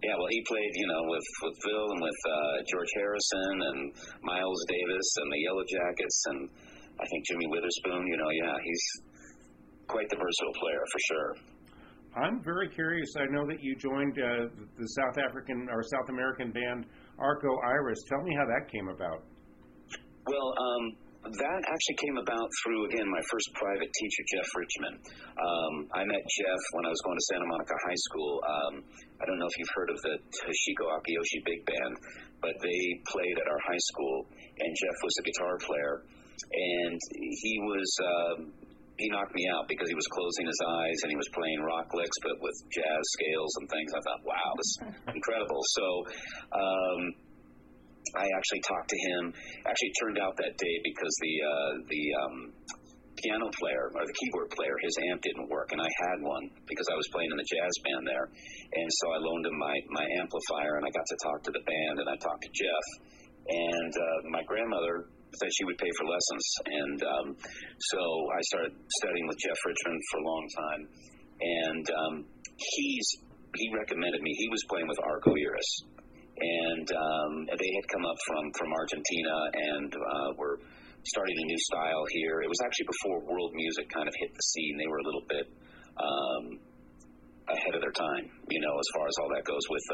Yeah, well, he played, with Phil and with George Harrison and Miles Davis and the Yellow Jackets and I think Jimmy Witherspoon. He's quite the versatile player for sure. I'm very curious. I know that you joined the South American band Arco Iris. Tell me how that came about. Well, that actually came about through, again, my first private teacher, Jeff Richmond. I met Jeff when I was going to Santa Monica High School. I don't know if you've heard of the Toshiko Akiyoshi Big Band, but they played at our high school, and Jeff was a guitar player. And he knocked me out because he was closing his eyes and he was playing rock licks, but with jazz scales and things. I thought, wow, this is incredible. So, I actually talked to him. Actually, it turned out that day because the piano player or the keyboard player, his amp didn't work, and I had one because I was playing in the jazz band there. And so I loaned him my amplifier, and I got to talk to the band, and I talked to Jeff. And my grandmother said she would pay for lessons. And so I started studying with Jeff Richmond for a long time. And he recommended me. He was playing with Arco Iris. And they had come up from Argentina and were starting a new style here. It was actually before world music kind of hit the scene. They were a little bit ahead of their time, you know, as far as all that goes with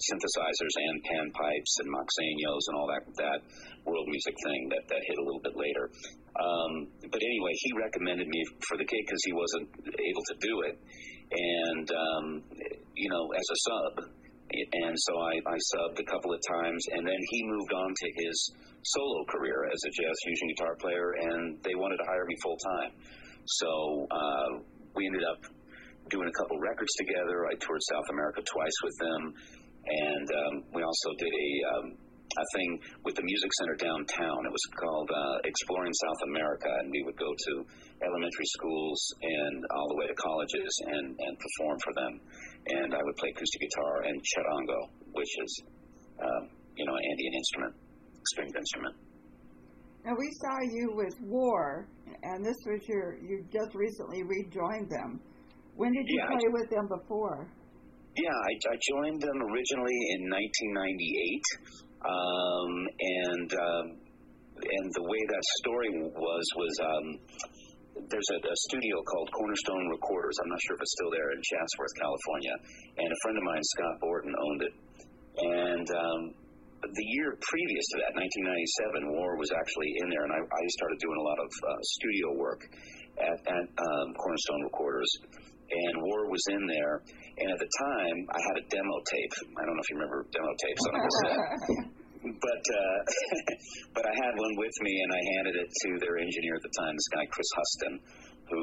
synthesizers and panpipes and moxenos and all that world music thing that hit a little bit later. But anyway, he recommended me for the gig because he wasn't able to do it. And, you know, as a sub. And so I subbed a couple of times, and then he moved on to his solo career as a jazz fusion guitar player, and they wanted to hire me full-time. So we ended up doing a couple records together. I toured South America twice with them, and we also did a thing with the Music Center downtown. It was called Exploring South America, and we would go to elementary schools and all the way to colleges and perform for them. And I would play acoustic guitar and charango, which is, you know, an Andean instrument, stringed instrument. Now, we saw you with War, and this was you just recently rejoined them. When did you play with them before? Yeah, I joined them originally in 1998. And the way that story was there's a studio called Cornerstone Recorders. I'm not sure if it's still there in Chatsworth, California. And a friend of mine, Scott Borton, owned it. And the year previous to that, 1997, War was actually in there, and I started doing a lot of studio work at Cornerstone Recorders. And War was in there, and at the time, I had a demo tape. I don't know if you remember demo tapes on a cassette. But I had one with me, and I handed it to their engineer at the time, this guy Chris Huston, who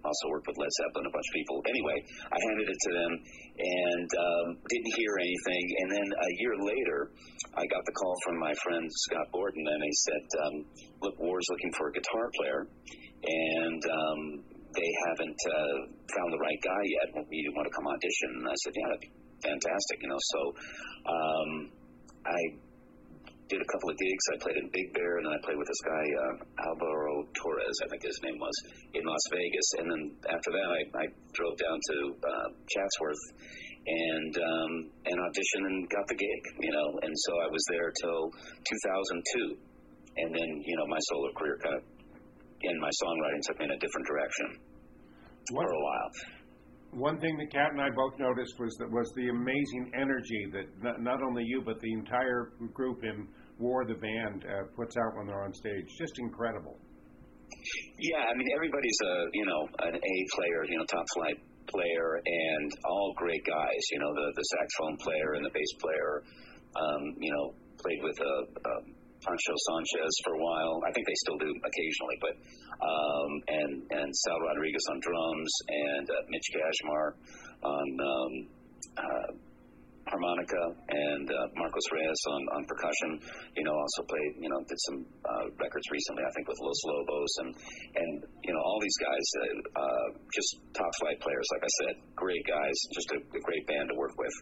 also worked with Led Zeppelin, a bunch of people. Anyway, I handed it to them and didn't hear anything. And then a year later, I got the call from my friend Scott Borton, and he said, look, War's looking for a guitar player, and they haven't found the right guy yet. You want to come audition? And I said, yeah, that'd be fantastic, you know. So I did a couple of gigs. I played in Big Bear, and then I played with this guy, Alvaro Torres, I think his name was, in Las Vegas. And then after that, I drove down to Chatsworth and auditioned and got the gig, you know. And so I was there till 2002. And then, you know, my solo career kind of, and my songwriting took me in a different direction for a while. One thing that Kat and I both noticed was the amazing energy that not only you but the entire group in War, the band, puts out when they're on stage. Just incredible. Yeah, I mean, everybody's an A player, you know, top flight player, and all great guys. You know, the saxophone player and the bass player, you know, played with a Pancho Sanchez for a while. I think they still do occasionally, but and Sal Rodriguez on drums and Mitch Gashmar on harmonica and Marcos Reyes on percussion. You know, also played. You know, did some records recently. I think with Los Lobos and you know all these guys just top flight players. Like I said, great guys. Just a great band to work with.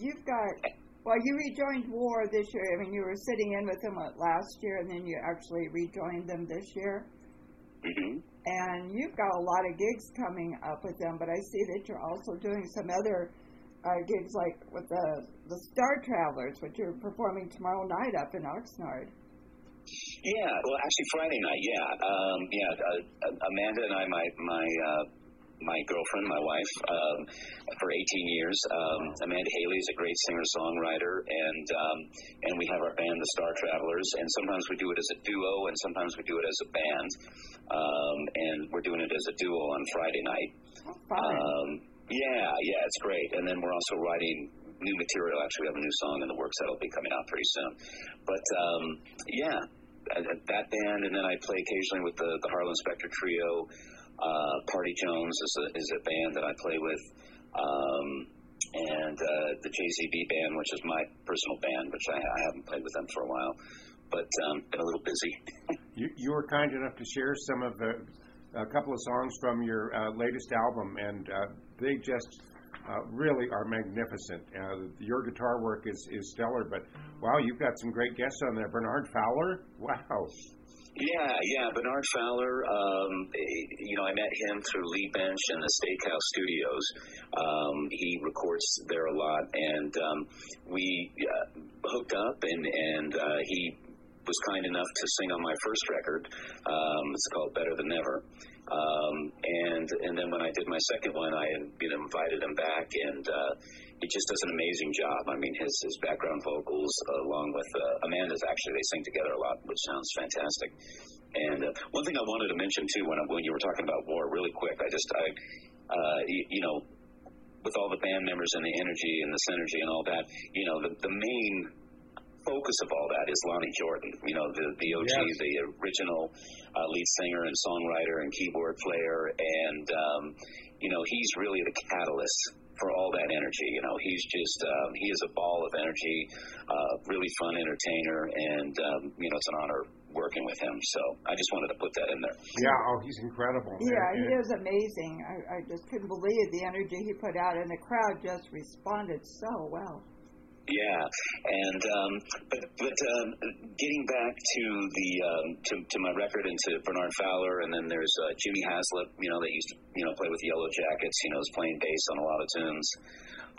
You've got. Well, you rejoined War this year. I mean, you were sitting in with them last year, and then you actually rejoined them this year. Mm-hmm. And you've got a lot of gigs coming up with them, but I see that you're also doing some other gigs, like with the Star Travelers, which you're performing tomorrow night up in Oxnard. Yeah, well, actually Friday night, yeah. Amanda and I, my girlfriend, my wife, for 18 years. Amanda Haley is a great singer-songwriter, and we have our band, the Star Travelers, and sometimes we do it as a duo, and sometimes we do it as a band, and we're doing it as a duo on Friday night. Oh, fun. Yeah, it's great. And then we're also writing new material. Actually, we have a new song in the works that'll be coming out pretty soon. But, yeah, that band, and then I play occasionally with the Harlan Specter Trio. Party Jones is a band that I play with, and the JZB band, which is my personal band, which I haven't played with them for a while, but been a little busy. You were kind enough to share a couple of songs from your latest album, and they just really are magnificent. Your guitar work is stellar, but wow, you've got some great guests on there. Bernard Fowler, wow. Yeah, Bernard Fowler, you know, I met him through Lee Bench and the Steakhouse Studios. He records there a lot, and we hooked up, and he was kind enough to sing on my first record. It's called Better Than Never. And then when I did my second one, I had invited him back, and he just does an amazing job. I mean, his background vocals, along with Amanda's, actually, they sing together a lot, which sounds fantastic. And one thing I wanted to mention, too, when you were talking about War, really quick, with all the band members and the energy and the synergy and all that, the main focus of all that is Lonnie Jordan, the OG, yes, the original lead singer and songwriter and keyboard player, and he's really the catalyst for all that energy. He's just he is a ball of energy, really fun entertainer, and it's an honor working with him. So I just wanted to put that in there. Yeah, he's incredible, man. Yeah, he is amazing. I just couldn't believe the energy he put out, and the crowd just responded so well. Yeah, and getting back to the to my record and to Bernard Fowler, and then there's Jimmy Haslip, that used to play with the Yellow Jackets, is playing bass on a lot of tunes,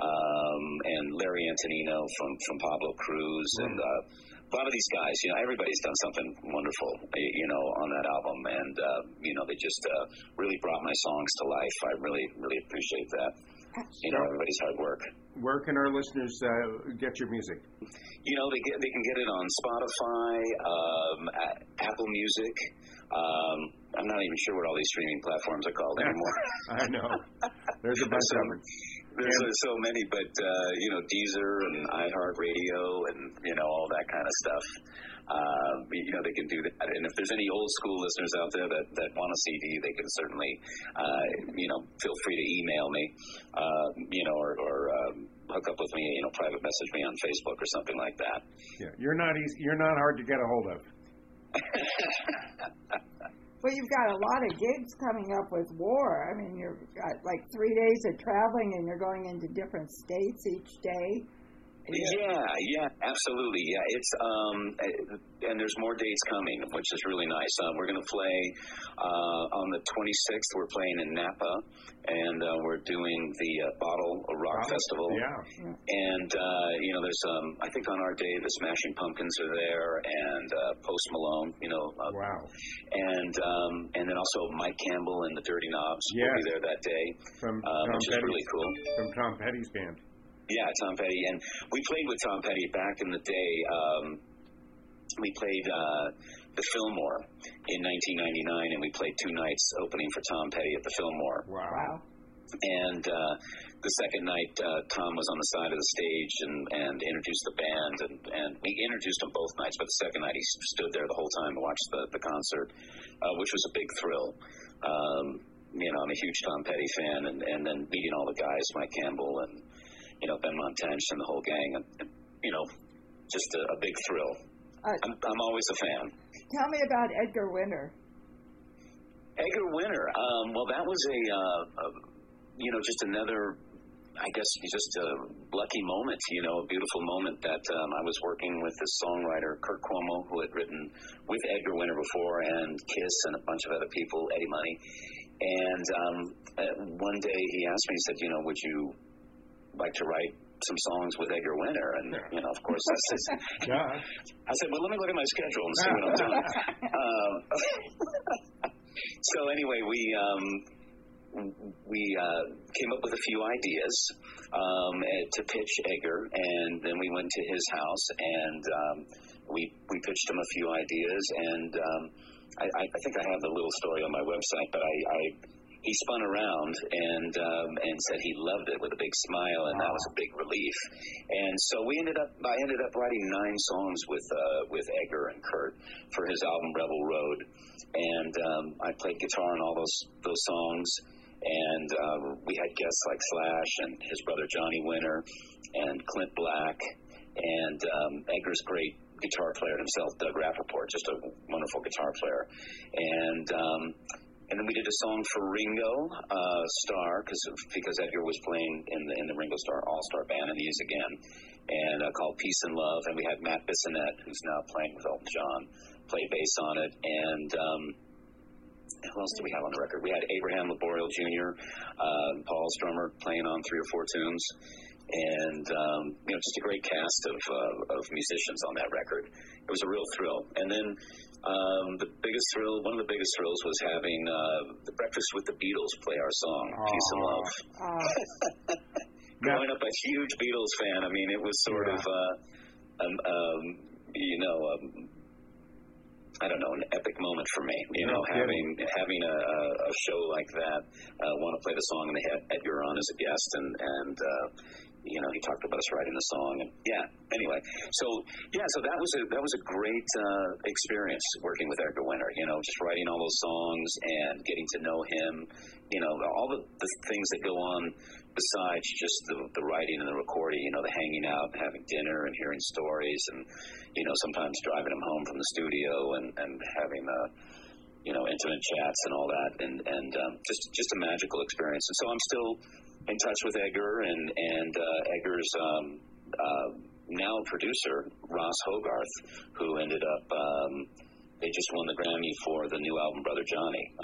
and Larry Antonino from Pablo Cruz, and a lot of these guys, everybody's done something wonderful, on that album, and they just really brought my songs to life. I really, really appreciate that. Everybody's hard work. Where can our listeners get your music? They can get it on Spotify, Apple Music. I'm not even sure what all these streaming platforms are called anymore. I know. There's a bunch of them. There's so many, but Deezer and iHeartRadio and all that kind of stuff. They can do that. And if there's any old school listeners out there that want a CD, they can certainly feel free to email me, or hook up with me, private message me on Facebook or something like that. Yeah, you're not hard to get a hold of. Well, you've got a lot of gigs coming up with War. I mean, you've got like 3 days of traveling, and you're going into different states each day. Yeah, absolutely. Yeah, it's and there's more dates coming, which is really nice. We're going to play on the 26th. We're playing in Napa, and we're doing the Bottle Rock Festival. Yeah. And there's I think on our day the Smashing Pumpkins are there, and Post Malone. Wow. And then also Mike Campbell and the Dirty Knobs will be there that day, which is really cool. From Tom Petty's band. Yeah, Tom Petty, and we played with Tom Petty back in the day. We played the Fillmore in 1999, and we played 2 nights opening for Tom Petty at the Fillmore. Wow. And the second night, Tom was on the side of the stage and introduced the band, and we introduced him both nights, but the second night he stood there the whole time and watched the concert, which was a big thrill. I'm a huge Tom Petty fan, and then meeting all the guys, Mike Campbell and Ben Montage and the whole gang, and just a big thrill. I'm always a fan. Tell me about Edgar Winter. Edgar Winter, well, that was just another, I guess, just a lucky moment, a beautiful moment that I was working with this songwriter, Kurt Cuomo, who had written with Edgar Winter before, and Kiss and a bunch of other people, Eddie Money. And one day he asked me, he said, would you like to write some songs with Edgar Winter, and of course I said, I said, well, let me look at my schedule and see what I'm doing. So anyway, we came up with a few ideas to pitch Edgar, and then we went to his house, and we pitched him a few ideas, and I think I have the little story on my website, but he spun around and said he loved it with a big smile, and that was a big relief. And so I ended up writing 9 songs with Edgar and Kurt for his album Rebel Road, and I played guitar on all those songs. And we had guests like Slash and his brother Johnny Winter and Clint Black and Edgar's great guitar player himself, Doug Rappaport, just a wonderful guitar player, And then we did a song for Ringo Starr because Edgar was playing in the Ringo Starr All-Star Band, and he is again, and called Peace and Love. And we had Matt Bissonette, who's now playing with Elton John, play bass on it. And who else do we have on the record? We had Abraham Laboriel Jr., Paul's drummer, playing on 3 or 4 tunes. and just a great cast of musicians on that record. It was a real thrill. And then one of the biggest thrills was having the Breakfast with the Beatles play our song, Peace and Love. Growing up a huge Beatles fan, I mean, it was sort of, an epic moment for me, having a show like that, want to play the song, and they had Edgar on as a guest, and he talked about us writing a song, so that was a great experience working with Edgar Winter, just writing all those songs and getting to know him, all the things that go on besides just the writing and the recording, the hanging out, having dinner and hearing stories, and sometimes driving them home from the studio and having intimate chats and all that, and just a magical experience. And so I'm still in touch with Edgar, and Edgar's now producer, Ross Hogarth, who ended up they just won the Grammy for the new album Brother Johnny,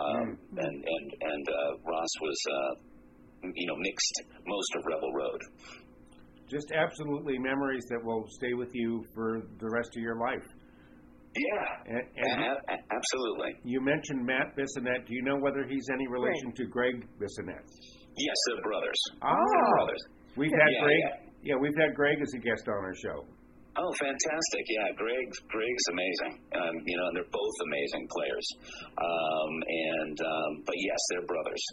and Ross was mixed most of Rebel Road. Just absolutely memories that will stay with you for the rest of your life. Yeah, and absolutely. You mentioned Matt Bissonette. Do you know whether he's any relation to Greg Bissonette? Yes, they're brothers. We've had Greg as a guest on our show. Oh, fantastic! Yeah, Greg's amazing. And they're both amazing players. But yes, they're brothers.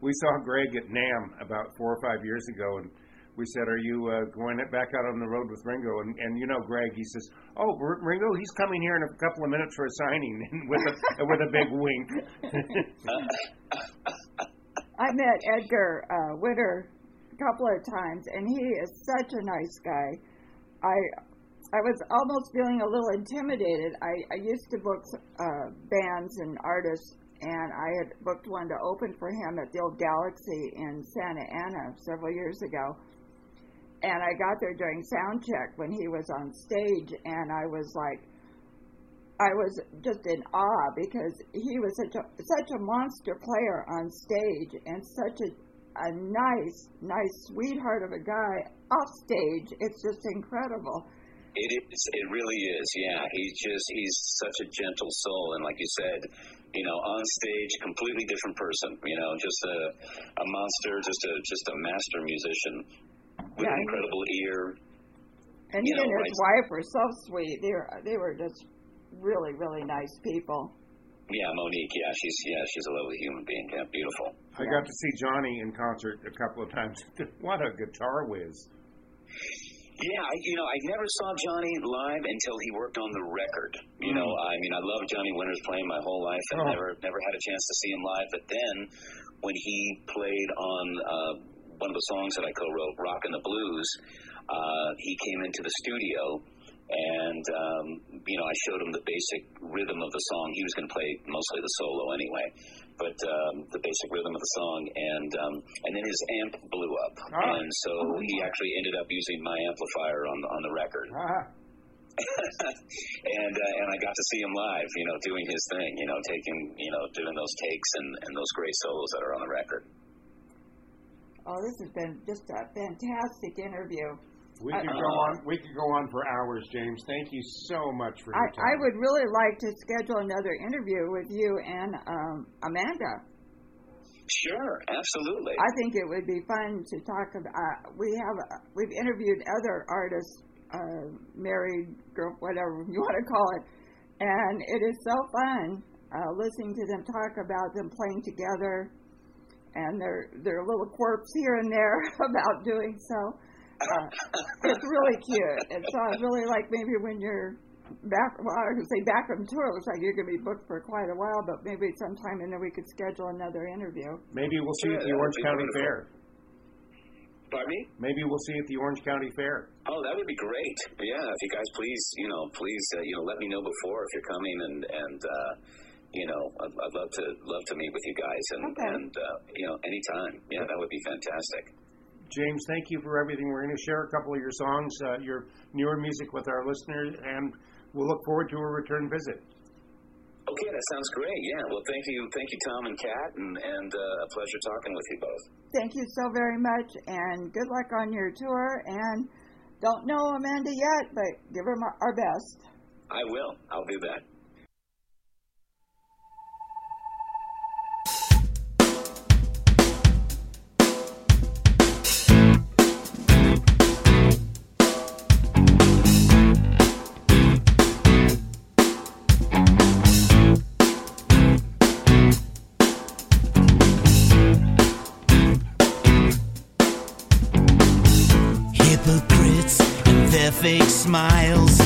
We saw Greg at NAMM about 4 or 5 years ago, and we said, "Are you going back out on the road with Ringo?" And Greg, he says, "Oh, Ringo, he's coming here in a couple of minutes for a signing," and with a big wink. I met Edgar Winter a couple of times, and he is such a nice guy. I was almost feeling a little intimidated. I used to book bands and artists, and I had booked one to open for him at the old Galaxy in Santa Ana several years ago. And I got there during sound check when he was on stage, and I was just in awe because he was such a monster player on stage, and such a nice sweetheart of a guy off stage. It's just incredible. It is. It really is. Yeah, he's such a gentle soul, and like you said, on stage, completely different person. Just a monster, just a master musician. With an incredible ear. And he and his wife were so sweet. They were just really, really nice people. Yeah, Monique. Yeah, she's a lovely human being. Yeah, beautiful. I got to see Johnny in concert a couple of times. What a guitar whiz! Yeah, I never saw Johnny live until he worked on the record. I love Johnny Winter's playing my whole life, and never had a chance to see him live. But then, when he played on. One of the songs that I co-wrote, Rockin' the Blues, he came into the studio and, I showed him the basic rhythm of the song. He was going to play mostly the solo anyway, but the basic rhythm of the song. And then his amp blew up. Ah. And so he actually ended up using my amplifier on the record. Ah. and I got to see him live, doing his thing, doing those takes and those great solos that are on the record. Oh, this has been just a fantastic interview. We could go on for hours, James. Thank you so much for your time. I would really like to schedule another interview with you and Amanda. Sure, absolutely. I think it would be fun to talk about. We've interviewed other artists, married, girl, whatever you want to call it, and it is so fun listening to them talk about them playing together. And there are little quirks here and there about doing so. It's really cute. And so I really like maybe when you're back from tour, it looks like you're going to be booked for quite a while, but maybe sometime and then we could schedule another interview. Maybe we'll see you at the Orange County Fair. Pardon me? Maybe we'll see you at the Orange County Fair. Oh, that would be great. Yeah, if you guys please let me know before if you're coming and I'd love to meet with you guys, and anytime. Yeah, that would be fantastic. James, thank you for everything. We're going to share a couple of your songs, your newer music with our listeners, and we'll look forward to a return visit. Oh, Okay, that sounds great. Yeah, well, thank you, Tom and Kat, and a pleasure talking with you both. Thank you so very much, and good luck on your tour. And don't know Amanda yet, but give her our best. I will. I'll do that. Fake smiles,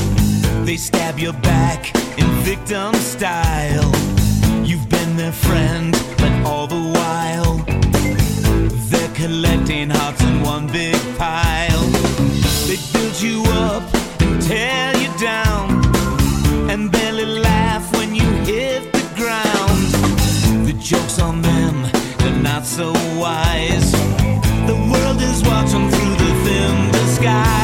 they stab your back in victim style. You've been their friend, but all the while they're collecting hearts in one big pile. They build you up and tear you down, and barely laugh when you hit the ground. The joke's on them, they're not so wise. The world is watching through the thin disguise.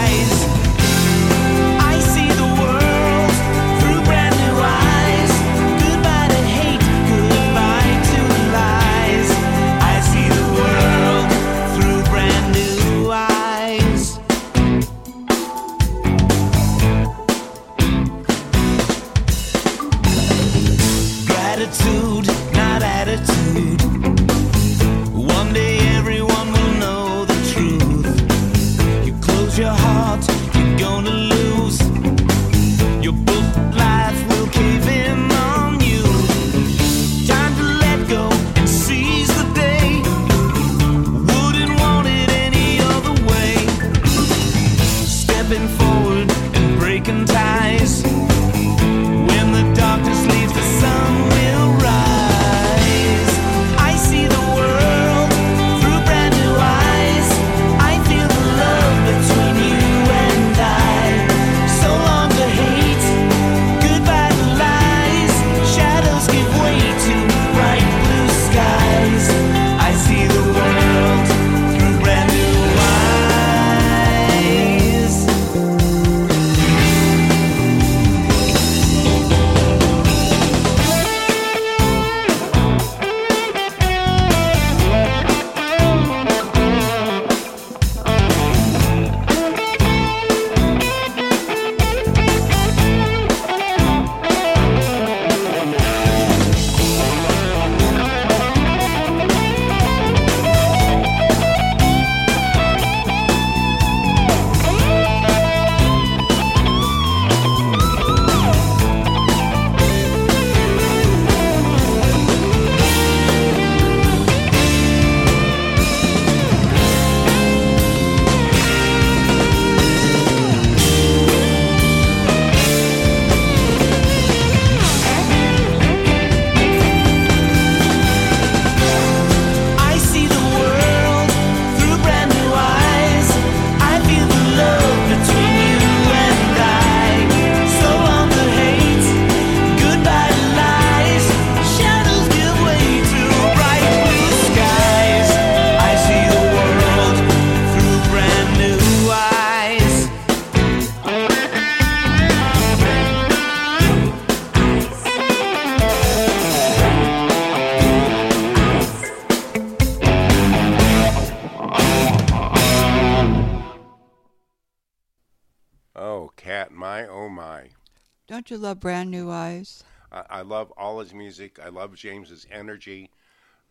Don't you love Brand New Eyes? I love all his music. I love James's energy.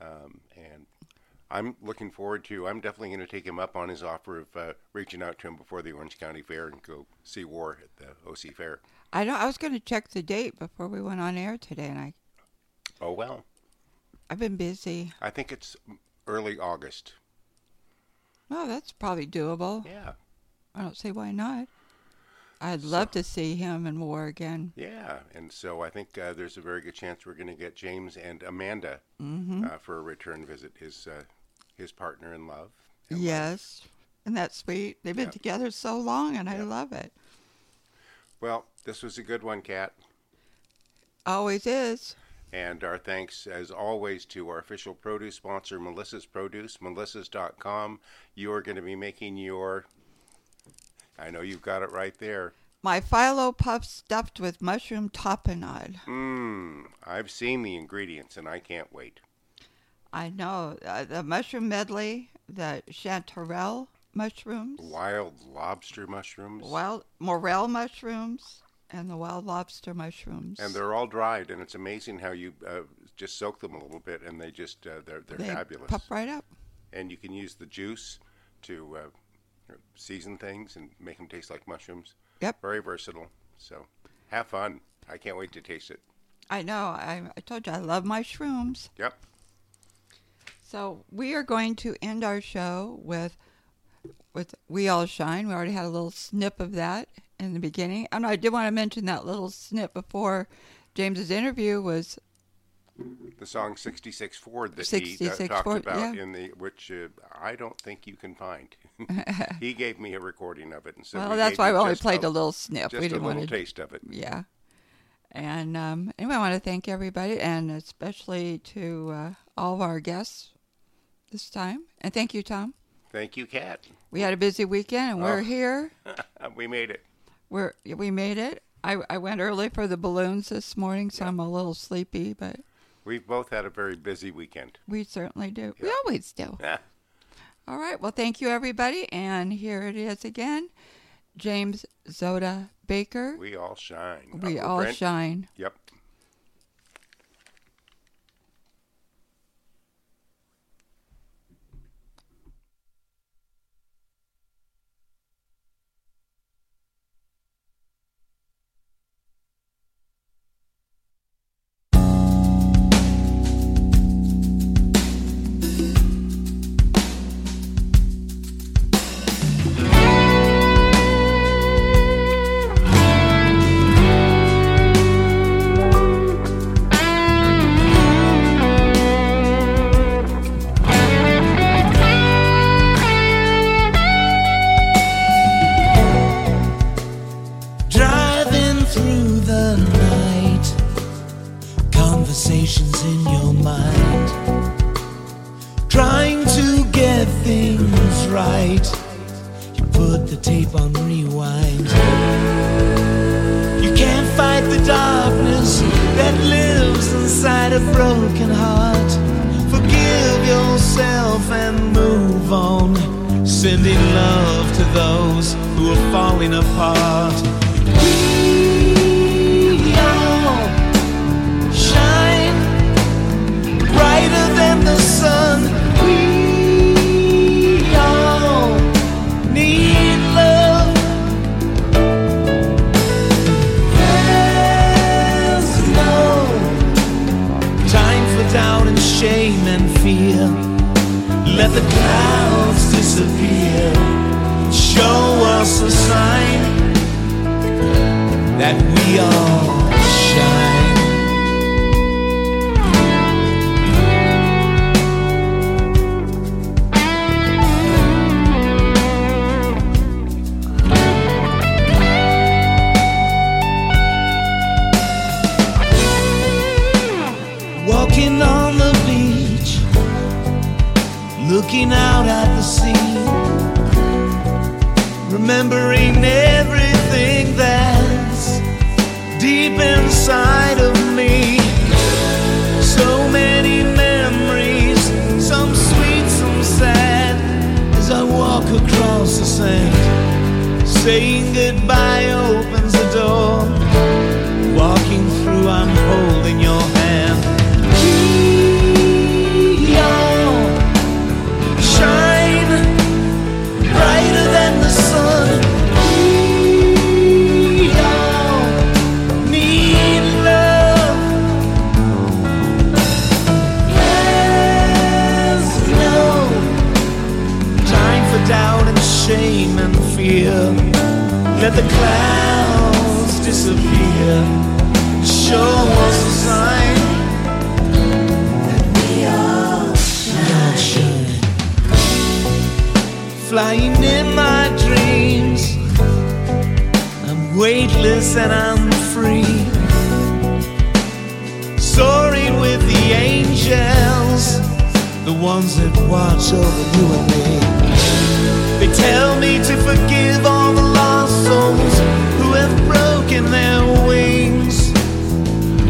And I'm looking forward to, I'm definitely going to take him up on his offer of reaching out to him before the Orange County Fair and go see War at the OC Fair. I was going to check the date before we went on air today. Oh, well. I've been busy. I think it's early August. Well, that's probably doable. Yeah. I don't see why not. I'd love to see him in War again. Yeah, and so I think there's a very good chance we're going to get James and Amanda for a return visit, his partner in love. Yes, and that's sweet. They've been together so long, and I love it. Well, this was a good one, Kat. Always is. And our thanks, as always, to our official produce sponsor, Melissa's Produce, melissas.com. You are going to be making your... I know you've got it right there. My phyllo puff stuffed with mushroom tapenade. I've seen the ingredients, and I can't wait. I know. The mushroom medley, the chanterelle mushrooms. Wild lobster mushrooms. Wild morel mushrooms and the wild lobster mushrooms. And they're all dried, and it's amazing how you just soak them a little bit, and they just, they're fabulous. They pop right up. And you can use the juice to season things and make them taste like mushrooms. Yep. Very versatile. So have fun. I can't wait to taste it. I know. I told you I love my shrooms. Yep. So we are going to end our show with We All Shine. We already had a little snip of that in the beginning. And I did want to mention that little snip before James's interview was the song 66 Ford that he talked Ford, about, yeah. Which I don't think you can find. He gave me a recording of it. And so that's why we only played a little snip. Just we didn't a little want to, taste of it. Yeah. And anyway, I want to thank everybody, and especially to all of our guests this time. And thank you, Tom. Thank you, Kat. We had a busy weekend, and we're here. We made it. We made it. I went early for the balloons this morning, so yeah. I'm a little sleepy, but... We've both had a very busy weekend. We certainly do. Yeah. We always do. Yeah. All right. Well, thank you, everybody. And here it is again. James Zota Baker. We all shine. We all shine. Yep.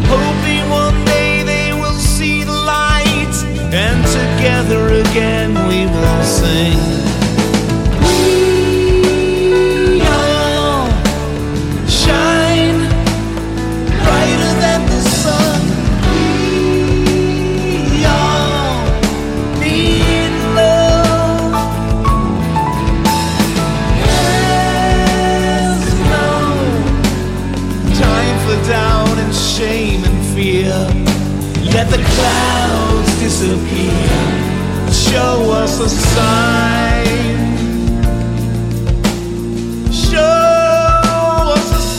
Hoping one day Let the clouds disappear. Show us a sign. Show us a sign.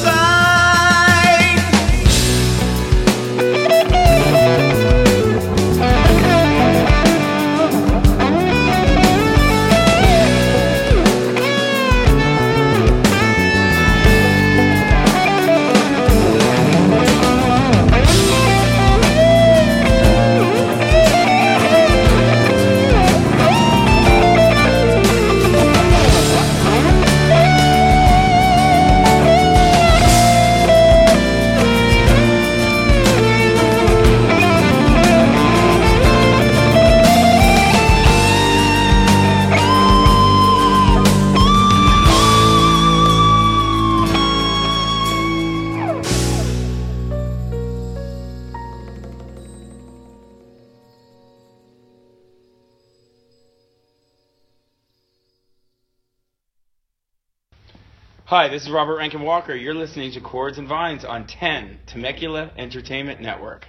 Hi, this is Robert Rankin Walker. You're listening to Chords and Vines on 10 Temecula Entertainment Network.